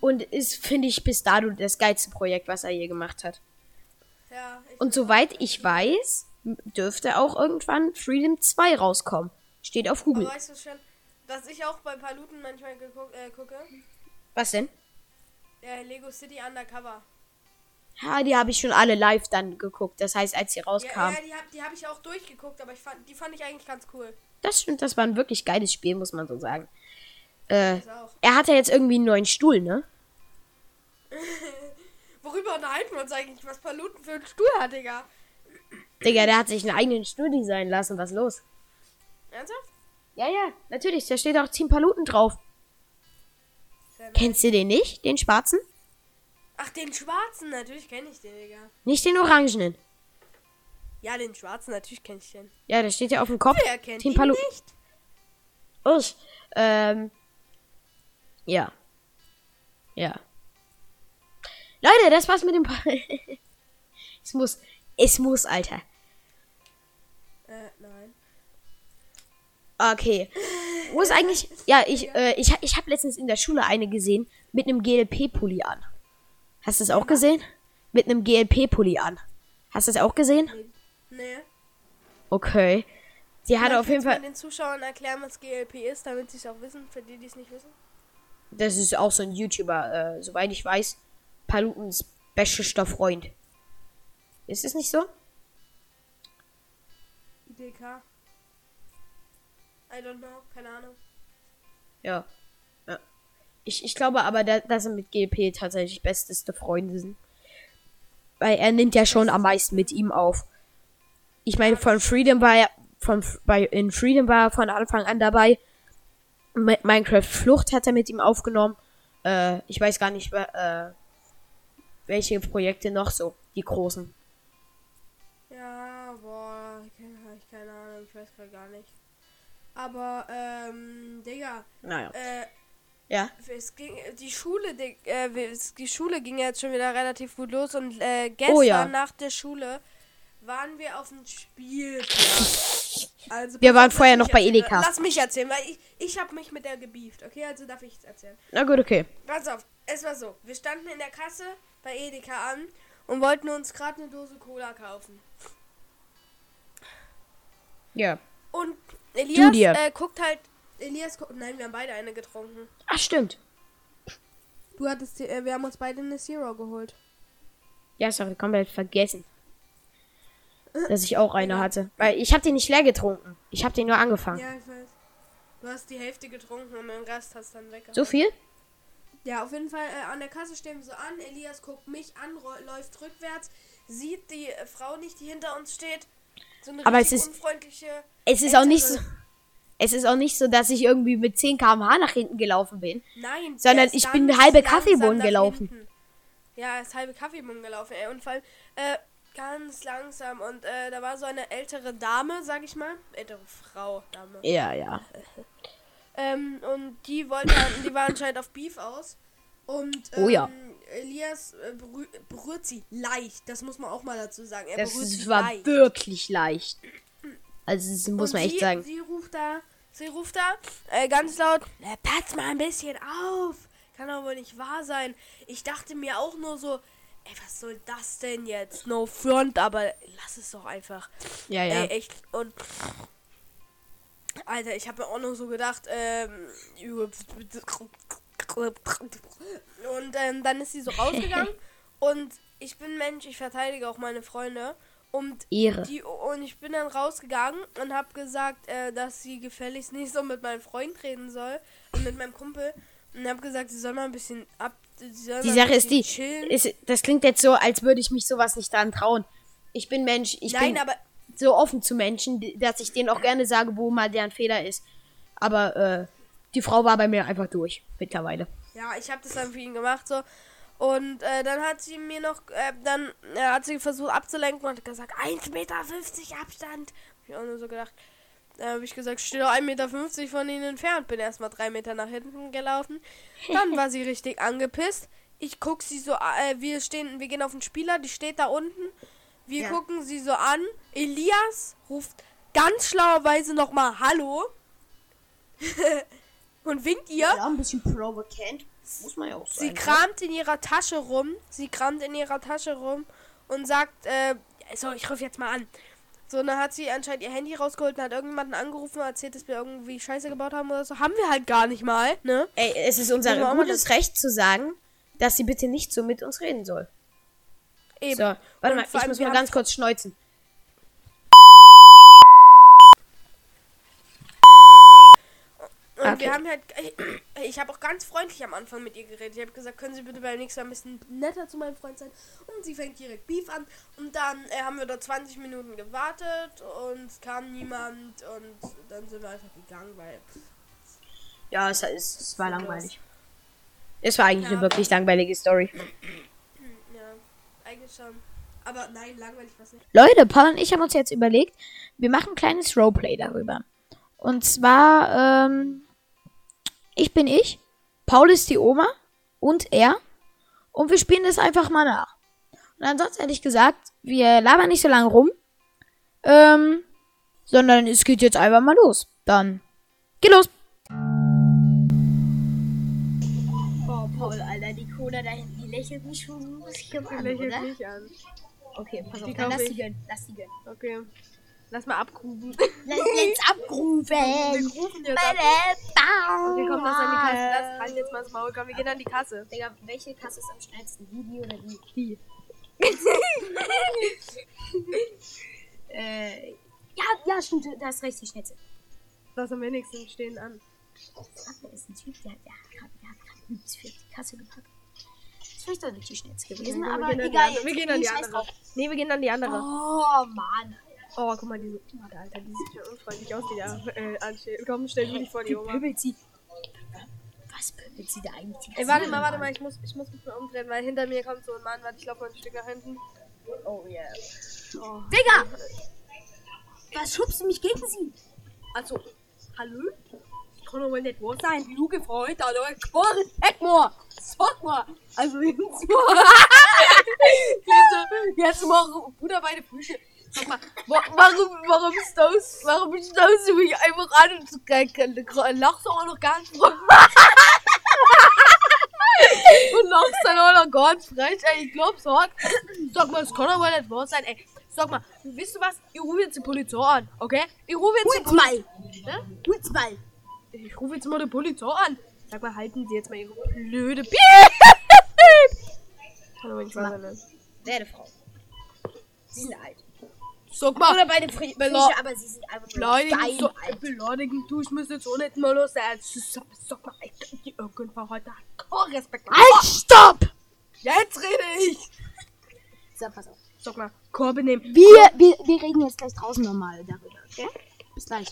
Und ist, finde ich, bis dato das geilste Projekt, was er je gemacht hat. Ja, und soweit ich weiß, dürfte auch irgendwann Freedom zwei rauskommen. Steht auf Google. Aber weißt du schon, dass ich auch bei Paluten manchmal geguck, äh, gucke? Was denn? Äh, Lego City Undercover. Ja, die habe ich schon alle live dann geguckt. Das heißt, als sie rauskamen. Ja, ja, die habe die hab ich auch durchgeguckt, aber ich fand, die fand ich eigentlich ganz cool. Das stimmt, das war ein wirklich geiles Spiel, muss man so sagen. Äh, er hat ja jetzt irgendwie einen neuen Stuhl, ne? Worüber unterhalten wir uns eigentlich, was Paluten für einen Stuhl hat, Digga? Digga, der hat sich einen eigenen Stuhl designen lassen, was ist los? Ernsthaft? Ja, ja, natürlich, da steht auch Team Paluten drauf. Kennst du den nicht, den schwarzen? Ach, den schwarzen, natürlich kenne ich den, Digga. Nicht den orangenen? Ja, den schwarzen, natürlich kenne ich den. Ja, der steht ja auf dem Kopf. Wer kennt Team Paluten nicht? Oh, ähm, ja. Ja. Leute, das war's mit dem Pa... es muss, es muss, Alter. Äh, nein. Okay. Wo ist eigentlich... Ja, ich, ja. Äh, ich, ich habe letztens in der Schule eine gesehen mit einem G L P-Pulli an. Hast du es auch gesehen? Mit einem G L P-Pulli an. Hast du es auch gesehen? Nee. Okay. Sie hatte auf jeden Fall... Kannst du den Zuschauern erklären, was G L P ist, damit sie es auch wissen, für die, die es nicht wissen? Das ist auch so ein YouTuber, äh, soweit ich weiß. Palutens bester Freund. Ist es nicht so? Edeka. I don't know, keine Ahnung. Ja. ja. Ich, ich glaube aber, da, dass er mit G L P tatsächlich besteste Freunde sind. Weil er nimmt ja schon am meisten mit ihm auf. Ich meine, von Freedom war er, von, bei, in Freedom war er von Anfang an dabei. Mit Minecraft Flucht hat er mit ihm aufgenommen. Äh, ich weiß gar nicht, äh, welche Projekte noch so, die großen. Ja, boah, ich, keine Ahnung, ich weiß gerade gar nicht. Aber, ähm, Digga. Naja. Äh, ja. Es ging, die Schule, die, äh, die Schule ging jetzt schon wieder relativ gut los und äh, gestern oh, ja. nach der Schule waren wir auf dem Spielplatz. Also, wir waren vorher noch bei Edeka. Lass mich erzählen, weil ich, ich habe mich mit der gebieft, okay? Also darf ich jetzt erzählen. Na gut, okay. Pass auf, es war so, wir standen in der Kasse bei Edeka an und wollten uns gerade eine Dose Cola kaufen. Ja. Und Elias äh, guckt halt, Elias guckt, nein, wir haben beide eine getrunken. Ach, stimmt. Du hattest, äh, wir haben uns beide eine Zero geholt. Ja, ich habe komplett vergessen, dass ich auch eine ja. hatte. Weil ich habe den nicht leer getrunken. Ich habe den nur angefangen. Ja, ich weiß. Du hast die Hälfte getrunken und den Rest hast dann weggehauen. So viel? Ja, auf jeden Fall äh, an der Kasse stehen wir so an. Elias guckt mich an, ro- läuft rückwärts, sieht die äh, Frau nicht, die hinter uns steht. So eine aber es ist unfreundliche. Es ist auch nicht so. Es ist auch nicht so, dass ich irgendwie mit zehn Kilometer pro Stunde nach hinten gelaufen bin. Nein. Sondern ich bin halbe Kaffeebohnen gelaufen. Hinten. Ja, er ist halbe Kaffeebohnen gelaufen. Ey, und vor allem, äh, ganz langsam. Und äh, da war so eine ältere Dame, sag ich mal, ältere Frau, Dame. Ja, ja. ähm, und die wollte, die war anscheinend auf Beef aus. Und ähm, oh, ja. Elias äh, berühr, berührt sie leicht. Das muss man auch mal dazu sagen. Er das berührt sie war leicht. Wirklich leicht. Also das muss und man echt sie, sagen. Sie ruft da, sie ruft da äh, ganz laut. Pass mal ein bisschen auf. Kann doch wohl nicht wahr sein. Ich dachte mir auch nur so, ey, was soll das denn jetzt? No front, aber lass es doch einfach. Ja, ja. Ey, echt. Und Alter, ich habe mir auch nur so gedacht, ähm, und ähm, dann ist sie so rausgegangen und ich bin Mensch, ich verteidige auch meine Freunde und Ehre. Die und ich bin dann rausgegangen und habe gesagt, äh, dass sie gefälligst nicht so mit meinem Freund reden soll und mit meinem Kumpel und habe gesagt, sie soll mal ein bisschen ab die Sache ist die chillen. Ist, das klingt jetzt so, als würde ich mich sowas nicht daran trauen. Ich bin Mensch, ich Nein, bin aber so offen zu Menschen, dass ich denen auch gerne sage, wo mal deren Fehler ist. Aber äh, die Frau war bei mir einfach durch, mittlerweile. Ja, ich habe das dann für ihn gemacht, so. Und äh, dann hat sie mir noch, äh, dann äh, hat sie versucht abzulenken und hat gesagt, eins Komma fünfzig Meter Abstand. Hab ich auch nur so gedacht. Da habe ich gesagt, steht doch eins Komma fünfzig Meter von ihnen entfernt. Bin erstmal drei Meter nach hinten gelaufen. Dann war sie richtig angepisst. Ich guck sie so, äh, wir stehen, wir gehen auf den Spieler, die steht da unten. Wir ja. gucken sie so an. Elias ruft ganz schlauerweise nochmal Hallo. Und winkt ihr. Ja, ein bisschen provokant. Muss man ja auch sagen. Sie kramt in ihrer Tasche rum. Sie kramt in ihrer Tasche rum und sagt, äh, so, ich ruf jetzt mal an. So, und dann hat sie anscheinend ihr Handy rausgeholt und hat irgendjemanden angerufen und erzählt, dass wir irgendwie Scheiße gebaut haben oder so. Haben wir halt gar nicht mal, ne? Ey, es ist unser gutes Recht zu sagen, dass sie bitte nicht so mit uns reden soll. Eben. So, warte mal, ich muss mal ganz kurz schneuzen. Und okay. wir haben halt, ich, ich habe auch ganz freundlich am Anfang mit ihr geredet. Ich habe gesagt, können Sie bitte beim nächsten Mal ein bisschen netter zu meinem Freund sein? Und sie fängt direkt Beef an. Und dann äh, haben wir da zwanzig Minuten gewartet und es kam niemand. Und dann sind wir einfach gegangen, weil... Ja, es, es, es war langweilig. Es war eigentlich ja, eine wirklich langweilige Story. Ja, eigentlich schon. Aber nein, langweilig war es nicht. Leute, Paul und ich haben uns jetzt überlegt, wir machen ein kleines Roleplay darüber. Und zwar, ähm... ich bin ich, Paul ist die Oma und er und wir spielen das einfach mal nach. Und ansonsten hätte ich gesagt, wir labern nicht so lange rum, ähm, sondern es geht jetzt einfach mal los. Dann geh los! Oh, Paul, Alter, die Cola da hinten, die lächelt mich schon, muss ich aber an, lächelt oder? Mich an. Okay, pass auf, dann lass die gönnen, lass die gönnen. Okay. Lass mal abgrufen. Lass jetzt abgrufen. Wir grufen jetzt ab. Okay, komm, lass an die Kasse. Lass rein jetzt mal ins Maul. Komm, wir gehen an die Kasse. Digga, welche Kasse ist am schnellsten? Die, die oder die? Die. äh, ja, ja, stimmt. Da ist recht, die schnellste. Das am wenigsten stehen an. Da ist ein Typ, der hat gerade übelst viel auf die Kasse gepackt. Das ist doch nicht die schnellste gewesen, aber egal. Wir gehen an die andere. Nee, wir gehen an die andere. Oh, Mann. Oh, guck mal, die Tomate, Alter, die sieht ja unfreundlich aus, die da äh, ansteht. Komm, stell dich vor die Oma. Sie. Was pöbelt sie da eigentlich? Ey, warte mal, warte mal, ich muss, ich muss mich mal umdrehen, weil hinter mir kommt so ein Mann, warte, ich laufe ein Stück nach hinten. Oh, yeah. Oh. Digga! Was schubst du mich gegen sie? Also, hallo? Ich kann doch wohl nicht wahr sein. Du gefreut, Alter. Geboren, Heckmoor! Sag mal! Also, jetzt mal. Jetzt mal, Bruder, meine Füße. Sag mal, warum, warum staust, warum staust du mich einfach an und so geil, lachst du auch noch ganz frech? Und lachst dann auch noch ganz frech, ey, ich glaub's hart. Sag mal, es kann doch wohl nicht wahr sein, ey. Sag mal, wisst ihr was? Ich rufe jetzt die Polizei an, okay? Ich rufe jetzt die Polizei an. Holt's mal! Ich rufe jetzt mal die Polizei an. Sag mal, halten Sie jetzt mal Ihre blöde Piep! Hallo, ich war eine Werdefrau. Sie sind alt. Sag mal, oder bei den Frische, aber sie sind einfach beleidigend, so, beleidigend, du, ich muss jetzt so nicht mal los sein. Sag, sag mal, ich kann die irgendwann heute oh, Respekt. Halt, oh. Stopp! Jetzt rede ich! So, pass auf. Sag mal, Korbe nehmen. Wir, wir, wir reden jetzt gleich draußen nochmal darüber, okay? Bis gleich.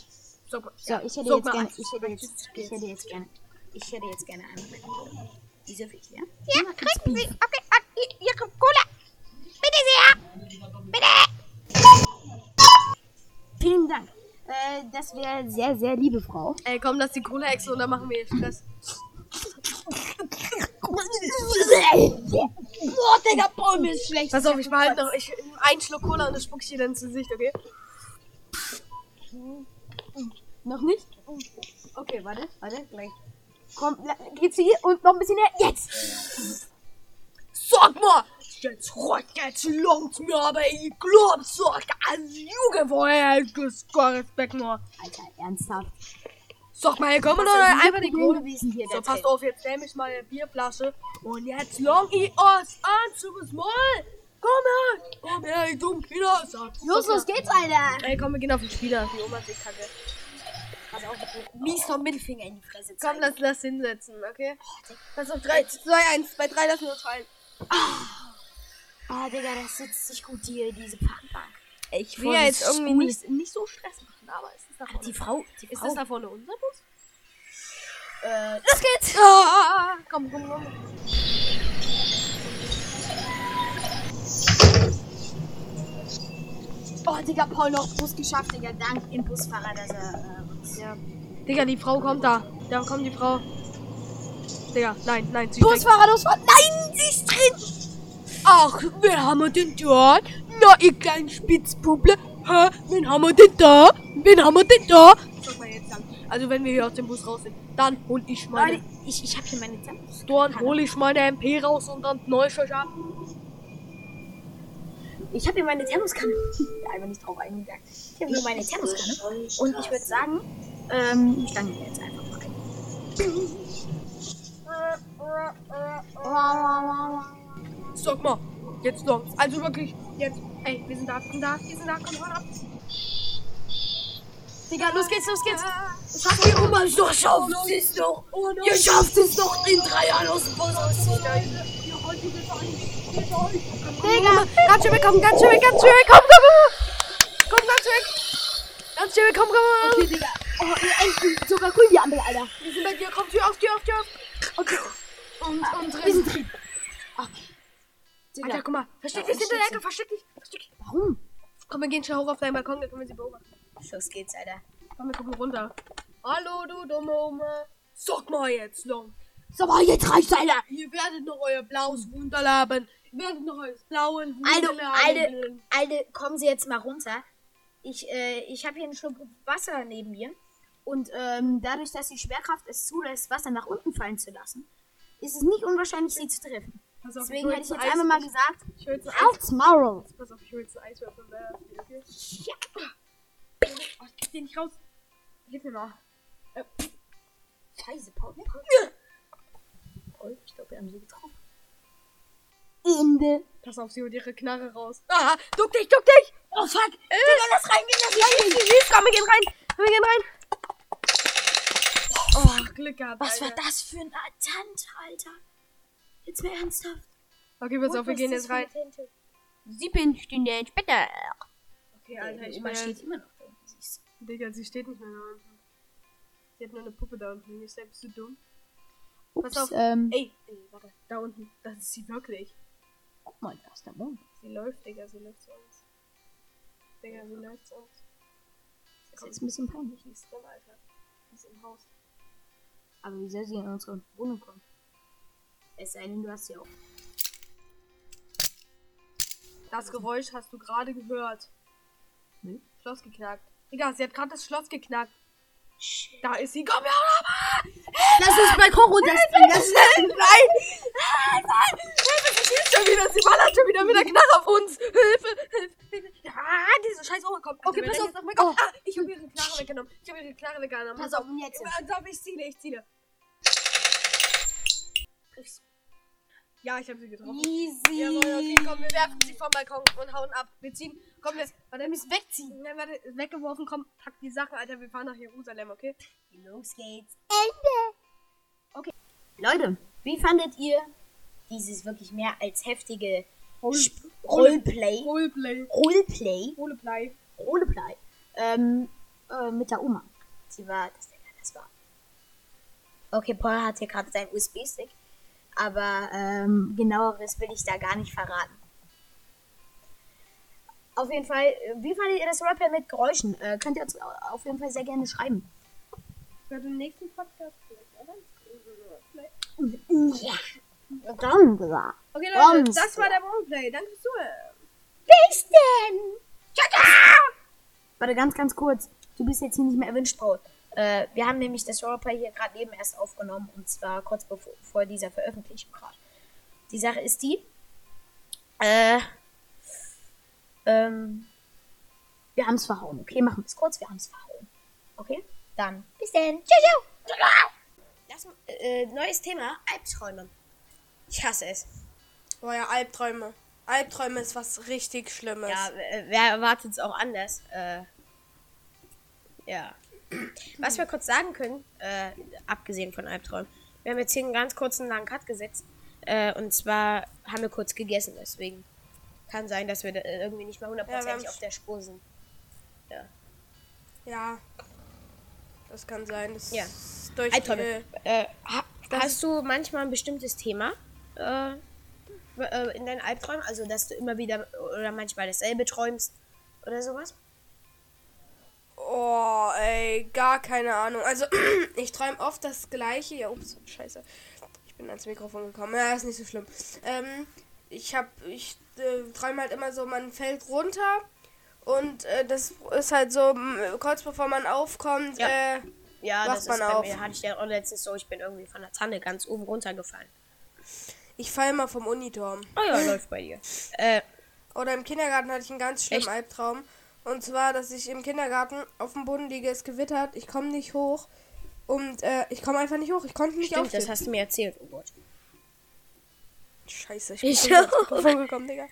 Sag mal, so, ich hätte sag jetzt mal, gerne, ich hätte jetzt, ich hätte jetzt gerne, ich hätte jetzt gerne einmal meine Cola. Diese Fichte, ja? Ja, ja kriegen Sie, okay, ah, Ihre Cola. Bitte sehr, bitte! Vielen Dank. Äh, das wäre sehr, sehr liebe Frau. Ey, komm, lass die Cola exen und dann machen wir jetzt Stress. Boah, Digga, Paul, mir ist schlecht. Pass auf, ich behalte noch ich, einen Schluck Cola und das spuck ich dir dann ins Gesicht, okay? Noch nicht? Okay, warte, warte, gleich. Komm, geht's hier und noch ein bisschen her. Jetzt! Sag mal! Jetzt ruhig, jetzt langt mir, aber ich glaub's doch, als Jugend vorher hättest du keinen Respekt mehr. Alter, ernsthaft? Sag mal, hier kommen wir doch einfach die Kohle. So, passt auf, jetzt nehme ich mal eine Bierflasche und jetzt lang ich aus an zu das Mal. Komm her, komm her, ich dumm Kinder. Los, los geht's, Alter. Ey, komm, wir gehen auf den Spieler. Die Oma sieht kacke. Pass auf, mies noch Mittelfinger in die Fresse. Komm, lass, lass hinsetzen, okay? Pass auf, drei, zwei, eins, bei drei lassen wir uns fallen. Ah, oh, Digga, das sitzt sich gut hier, diese Parkbank. Ich will ja jetzt irgendwie nicht, nicht so Stress machen, aber es ist da vorne. Die Frau, die Frau. Ist das da vorne unser Bus? Äh, los geht's! Oh, komm, komm, komm. Oh, Digga, Paul noch Bus geschafft, Digga, dank dem Busfahrer, dass er äh, uns... Ja. Digga, die Frau kommt da. Da kommt die Frau. Digga, nein, nein, sie Busfahrer, los, nein, sie ist drin! Ach, wen haben wir denn dort? Na, ihr kleinen Spitzpuble. Hä? Wen haben wir denn da? Wen haben wir denn da? Sag mal jetzt an. Also, wenn wir hier aus dem Bus raus sind, dann hol ich meine... Nein, ich, ich hab hier meine Zambus. Dann hol ich meine M P raus und dann neu euch ab. Ich hab hier meine Thermoskanne. Einfach nicht drauf eingegangen. Ich hab hier meine Thermoskanne. Und ich würde sagen, ähm, ich danke jetzt einfach mal. Sag mal, Jetzt kommt's. Also wirklich, jetzt. Ey, wir sind da, wir sind da, wir sind da, komm ran ab. Digga, los geht's, los geht's. Das habt ihr immer so, schafft es doch. Ihr schafft es doch in drei Jahren aus dem Bus. Digga, ganz schön wegkommen, ganz schön weg, ganz schön wegkommen, komm, komm, komm, ganz weg. Ganz schön wegkommen, komm, komm. Okay, Digga. Oh, ey, sogar cool die Ampel, Alter. Wir sind bei dir, komm, Tür auf, Tür auf, Tür auf. Okay. Und, und drin. Wir sind drin. Alter, guck mal. Versteck dich hinter der Ecke, versteck dich. Versteck dich. Warum? Komm, wir gehen schon hoch auf deinen Balkon, dann können wir sie beobachten. Los geht's, Alter. Komm, wir gucken runter. Hallo, du dumme Oma. Sag mal jetzt noch. Sag mal, jetzt reicht's, Alter. Ihr werdet noch euer blaues Wunderlaben. Ihr werdet noch euer blauen Wunderlaben. Alter, Alter, Alter, kommen Sie jetzt mal runter. Ich, äh, ich habe hier einen Schluck Wasser neben mir. Und ähm, dadurch, dass die Schwerkraft es zulässt, Wasser nach unten fallen zu lassen, ist es nicht unwahrscheinlich, sie zu treffen. Auf, deswegen hätte ich jetzt Eis, einmal mal gesagt, halt's Maul. Pass auf, ich hol jetzt einen Eiswürfel. Okay. Ja. Oh, ich krieg den nicht raus. Hilf mir mal. Äh. Scheiße, Paul. Paul, ich glaube, wir haben sie getroffen. Ende. Pass auf, sie holt ihre Knarre raus. Ah, duck dich, duck dich. Oh, fuck. Äh. Lass rein, lass rein. Komm, wir gehen rein. Komm, wir gehen rein. Oh, Glück gehabt, was Alter. War das für ein Attent, Alter? Jetzt mal ernsthaft. Okay, pass auf, wir gehen jetzt rein. Sie bin Stunde später. Okay, Alter, ich meine, steht immer noch da unten, siehst du. Digga, sie steht nicht mehr da unten. Sie hat nur eine Puppe da unten. Ist selbst so dumm. Ups, pass auf. Ähm, ey, ey, warte, da unten. Das ist sie wirklich. Guck mal, da ist der Mond. Sie läuft, Digga, sie läuft zu uns. Digga, sie läuft zu uns. Das ist jetzt ein bisschen peinlich. Die ist drin, Alter. Die ist im Haus. Aber wie soll sie in unsere Wohnung kommen? Es sei denn, du hast sie auch. Das Geräusch hast du gerade gehört. Hm? Schloss geknackt. Digga, sie hat gerade das Schloss geknackt. Shit. Da ist sie. Komm her, lass uns Balkon runterspringen. Nein! Nein! Nein! Hilfe, sie schießt schon wieder. Sie ballert schon wieder mit der Knarre auf uns. Hilfe! Hilfe! Hilfe! Ah, diese scheiß Oma kommt. Okay, pass auf. Oh. Ah, ich habe ihre Knarre weggenommen. Ich habe ihre Knarre weggenommen. Pass auf, jetzt. Ich ziele, ich ziele. Ja, ich habe sie getroffen. Easy. Jawohl, okay, komm, wir werfen sie vom Balkon und hauen ab. Wir ziehen. Komm, jetzt. Warte, wir müssen wegziehen. Nein, warte, weggeworfen. Komm, pack die Sachen, Alter. Wir fahren nach Jerusalem, okay? Los geht's. Ende. Okay. Leute, wie fandet ihr dieses wirklich mehr als heftige Roleplay? Roleplay. Roleplay. Roleplay. Roleplay. Ähm, äh, mit der Oma. Sie war, das, das war. Okay, Paul hat hier gerade seinen U S B-Stick. Aber ähm, genaueres will ich da gar nicht verraten. Auf jeden Fall, wie fandet ihr das Roleplay mit Geräuschen? Äh, könnt ihr uns auf jeden Fall sehr gerne schreiben. Bei dem nächsten Podcast vielleicht, oder? Ja, danke. Okay, Leute, das war der Roleplay. Danke fürs Zuhören. Bis denn! Ciao, ciao! Warte, ganz, ganz kurz. Du bist jetzt hier nicht mehr erwünscht, Paul. Äh, wir haben nämlich das Roleplay hier gerade eben erst aufgenommen, und zwar kurz bevor, vor dieser Veröffentlichung gerade. Die Sache ist die, äh, ähm, wir haben's verhauen, okay? Machen wir's kurz, wir haben's verhauen. Okay? Dann, bis dann. Ciao, ciao. Das, äh, neues Thema, Albträume. Ich hasse es. Oh ja, Albträume. Albträume ist was richtig Schlimmes. Ja, wer erwartet's auch anders? Äh, ja. Was wir kurz sagen können, äh, abgesehen von Albträumen, wir haben jetzt hier einen ganz kurzen langen Cut gesetzt, äh, und zwar haben wir kurz gegessen, deswegen kann sein, dass wir da irgendwie nicht mehr hundertprozentig ja, auf der Spur sind. Ja. Ja. Das kann sein. Das ja. Ist durch Albträume. Äh, ha, hast du manchmal ein bestimmtes Thema äh, äh, in deinen Albträumen? Also, dass du immer wieder oder manchmal dasselbe träumst oder sowas? Oh, ey, gar keine Ahnung. Also, ich träume oft das Gleiche. Ja, ups, scheiße. Ich bin ans Mikrofon gekommen. Ja, ist nicht so schlimm. Ähm, ich hab, ich äh, träume halt immer so, man fällt runter. Und äh, das ist halt so, m- kurz bevor man aufkommt, ja. äh, ja, wacht das man ist bei auf. Mir hatte ich ja auch letztens so, ich bin irgendwie von der Tanne ganz oben runtergefallen. Ich falle mal vom Uniturm. Oh ja, läuft bei dir. Äh, Oder im Kindergarten hatte ich einen ganz schlimmen echt? Albtraum. Und zwar, dass ich im Kindergarten auf dem Boden liege, es gewittert, ich komme nicht hoch und äh, ich komme einfach nicht hoch, ich konnte nicht aufstehen. Stimmt, das hast du mir erzählt, oh Gott. Scheiße, ich bin ich vorgekommen, Digga.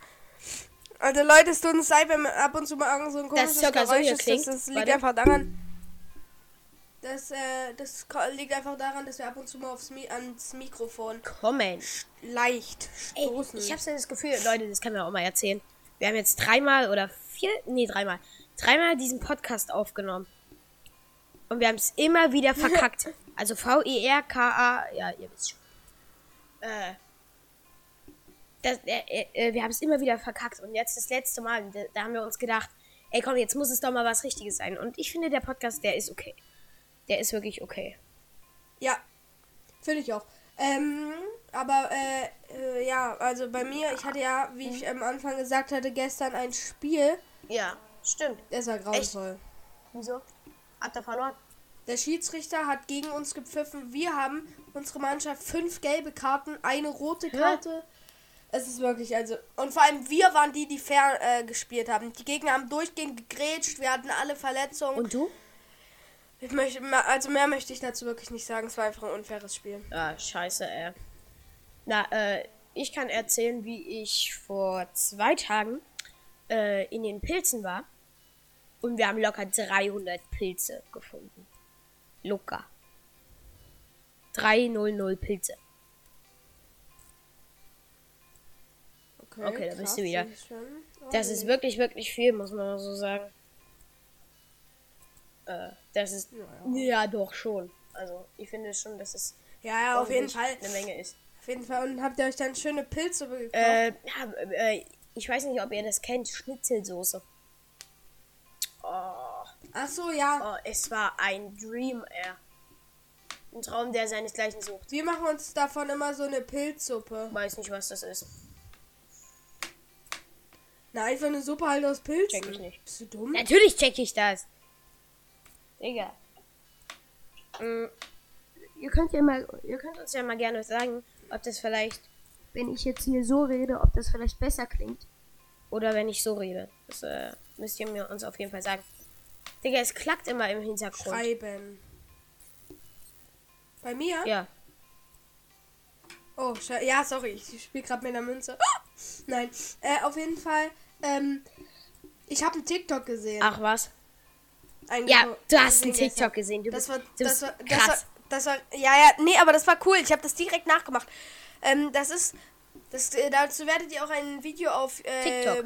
Alter, Leute, es tut uns leid, wenn ab und zu mal so ein komisches das Geräusch so ist. Das, das liegt Warte. einfach daran, das, äh, das liegt einfach daran, dass wir ab und zu mal aufs Mi- ans Mikrofon kommen. Leicht stoßen. Ey, ich hab's ja das Gefühl, Leute, das können wir auch mal erzählen. Wir haben jetzt dreimal oder vier, nee, dreimal, dreimal diesen Podcast aufgenommen. Und wir haben es immer wieder verkackt. Also V-E-R-K-A, ja, ihr wisst schon. Äh, das, äh, äh, wir haben es immer wieder verkackt. Und jetzt das letzte Mal, da, da haben wir uns gedacht, ey komm, jetzt muss es doch mal was Richtiges sein. Und ich finde, der Podcast, der ist okay. Der ist wirklich okay. Ja, finde ich auch. Ähm, aber, äh, äh, ja, also bei mir, ich hatte ja, wie ich am Anfang gesagt hatte, gestern ein Spiel. Ja, stimmt. Das war grauenvoll. Wieso? Hat er verloren? Der Schiedsrichter hat gegen uns gepfiffen. Wir haben unsere Mannschaft fünf gelbe Karten, eine rote Karte. Ja. Es ist wirklich, also... Und vor allem wir waren die, die fair äh, gespielt haben. Die Gegner haben durchgehend gegrätscht. Wir hatten alle Verletzungen. Und du? Ich möchte, also mehr möchte ich dazu wirklich nicht sagen. Es war einfach ein unfaires Spiel. Ah, scheiße, ey. Na, äh, ich kann erzählen, wie ich vor zwei Tagen äh, in den Pilzen war. Und wir haben locker dreihundert Pilze gefunden. Locker. dreihundert Pilze. Okay, okay, da bist du wieder. Oh, das nee. ist wirklich, wirklich viel, muss man mal so sagen. Äh, das ist... Ja, ja, doch schon. Also, ich finde schon, dass es... Ja, ja, auf jeden Fall. ...eine Menge ist. Auf jeden Fall. Und habt ihr euch dann schöne Pilze gekauft? Äh, ja, ich weiß nicht, ob ihr das kennt. Schnitzelsoße. Oh. Ach so, ja. Oh, es war ein Dream, ey. Ein Traum, der seinesgleichen sucht. Wir machen uns davon immer so eine Pilzsuppe. Weiß nicht, was das ist. Na, einfach eine Suppe halt aus Pilzen. Check ich nicht. Bist du dumm? Natürlich check ich das. Egal. Mhm. Ihr könnt ja mal, ihr könnt uns ja mal gerne sagen, ob das vielleicht, wenn ich jetzt hier so rede, ob das vielleicht besser klingt. Oder wenn ich so rede. Das, äh, müsst ihr mir uns auf jeden Fall sagen. Digga, es klackt immer im Hintergrund. Schreiben. Bei mir? Ja. Oh, sche- ja, sorry. Ich spiele gerade mit einer Münze. Ah! Nein. Äh, auf jeden Fall. Ähm, ich habe einen TikTok gesehen. Ach, was? Ein ja, Ge- du hast einen TikTok gesehen. Du das, bist, war, du das, war, das, krass. war, das war... Das war... Ja, ja. Nee, aber das war cool. Ich habe das direkt nachgemacht. Ähm, das ist... Das, dazu werdet ihr auch ein Video auf äh, TikTok.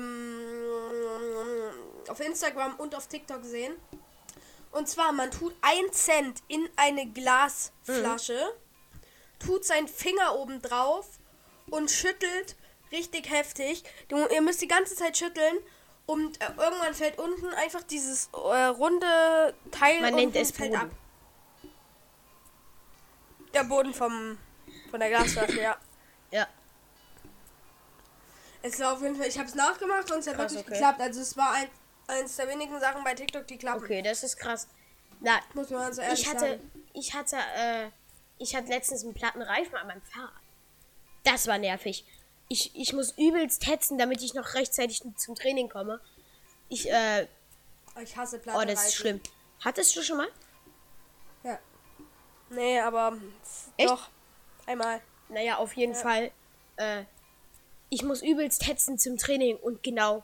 auf Instagram und auf TikTok sehen. Und zwar, man tut einen Cent in eine Glasflasche, mhm. tut seinen Finger oben drauf und schüttelt richtig heftig. Du, ihr müsst die ganze Zeit schütteln und äh, irgendwann fällt unten einfach dieses äh, runde Teil man unten nennt es fällt Boden. ab. Der Boden vom von der Glasflasche, ja. Ja. Es war auf jeden Fall, ich habe es nachgemacht und es hat krass, wirklich okay. geklappt. Also es war ein, eins der wenigen Sachen bei TikTok, die klappen. Okay, das ist krass. Na, muss man also ehrlich ich hatte, sagen. Ich hatte, äh, ich hatte letztens einen platten Reifen an meinem Fahrrad. Das war nervig. Ich, ich muss übelst hetzen, damit ich noch rechtzeitig zum Training komme. Ich, äh... Ich hasse platten Reifen. Oh, das ist schlimm. Hattest du schon mal? Ja. Nee, aber... Echt? Doch. Einmal. Naja, auf jeden ja. Fall, äh... Ich muss übelst hetzen zum Training und genau,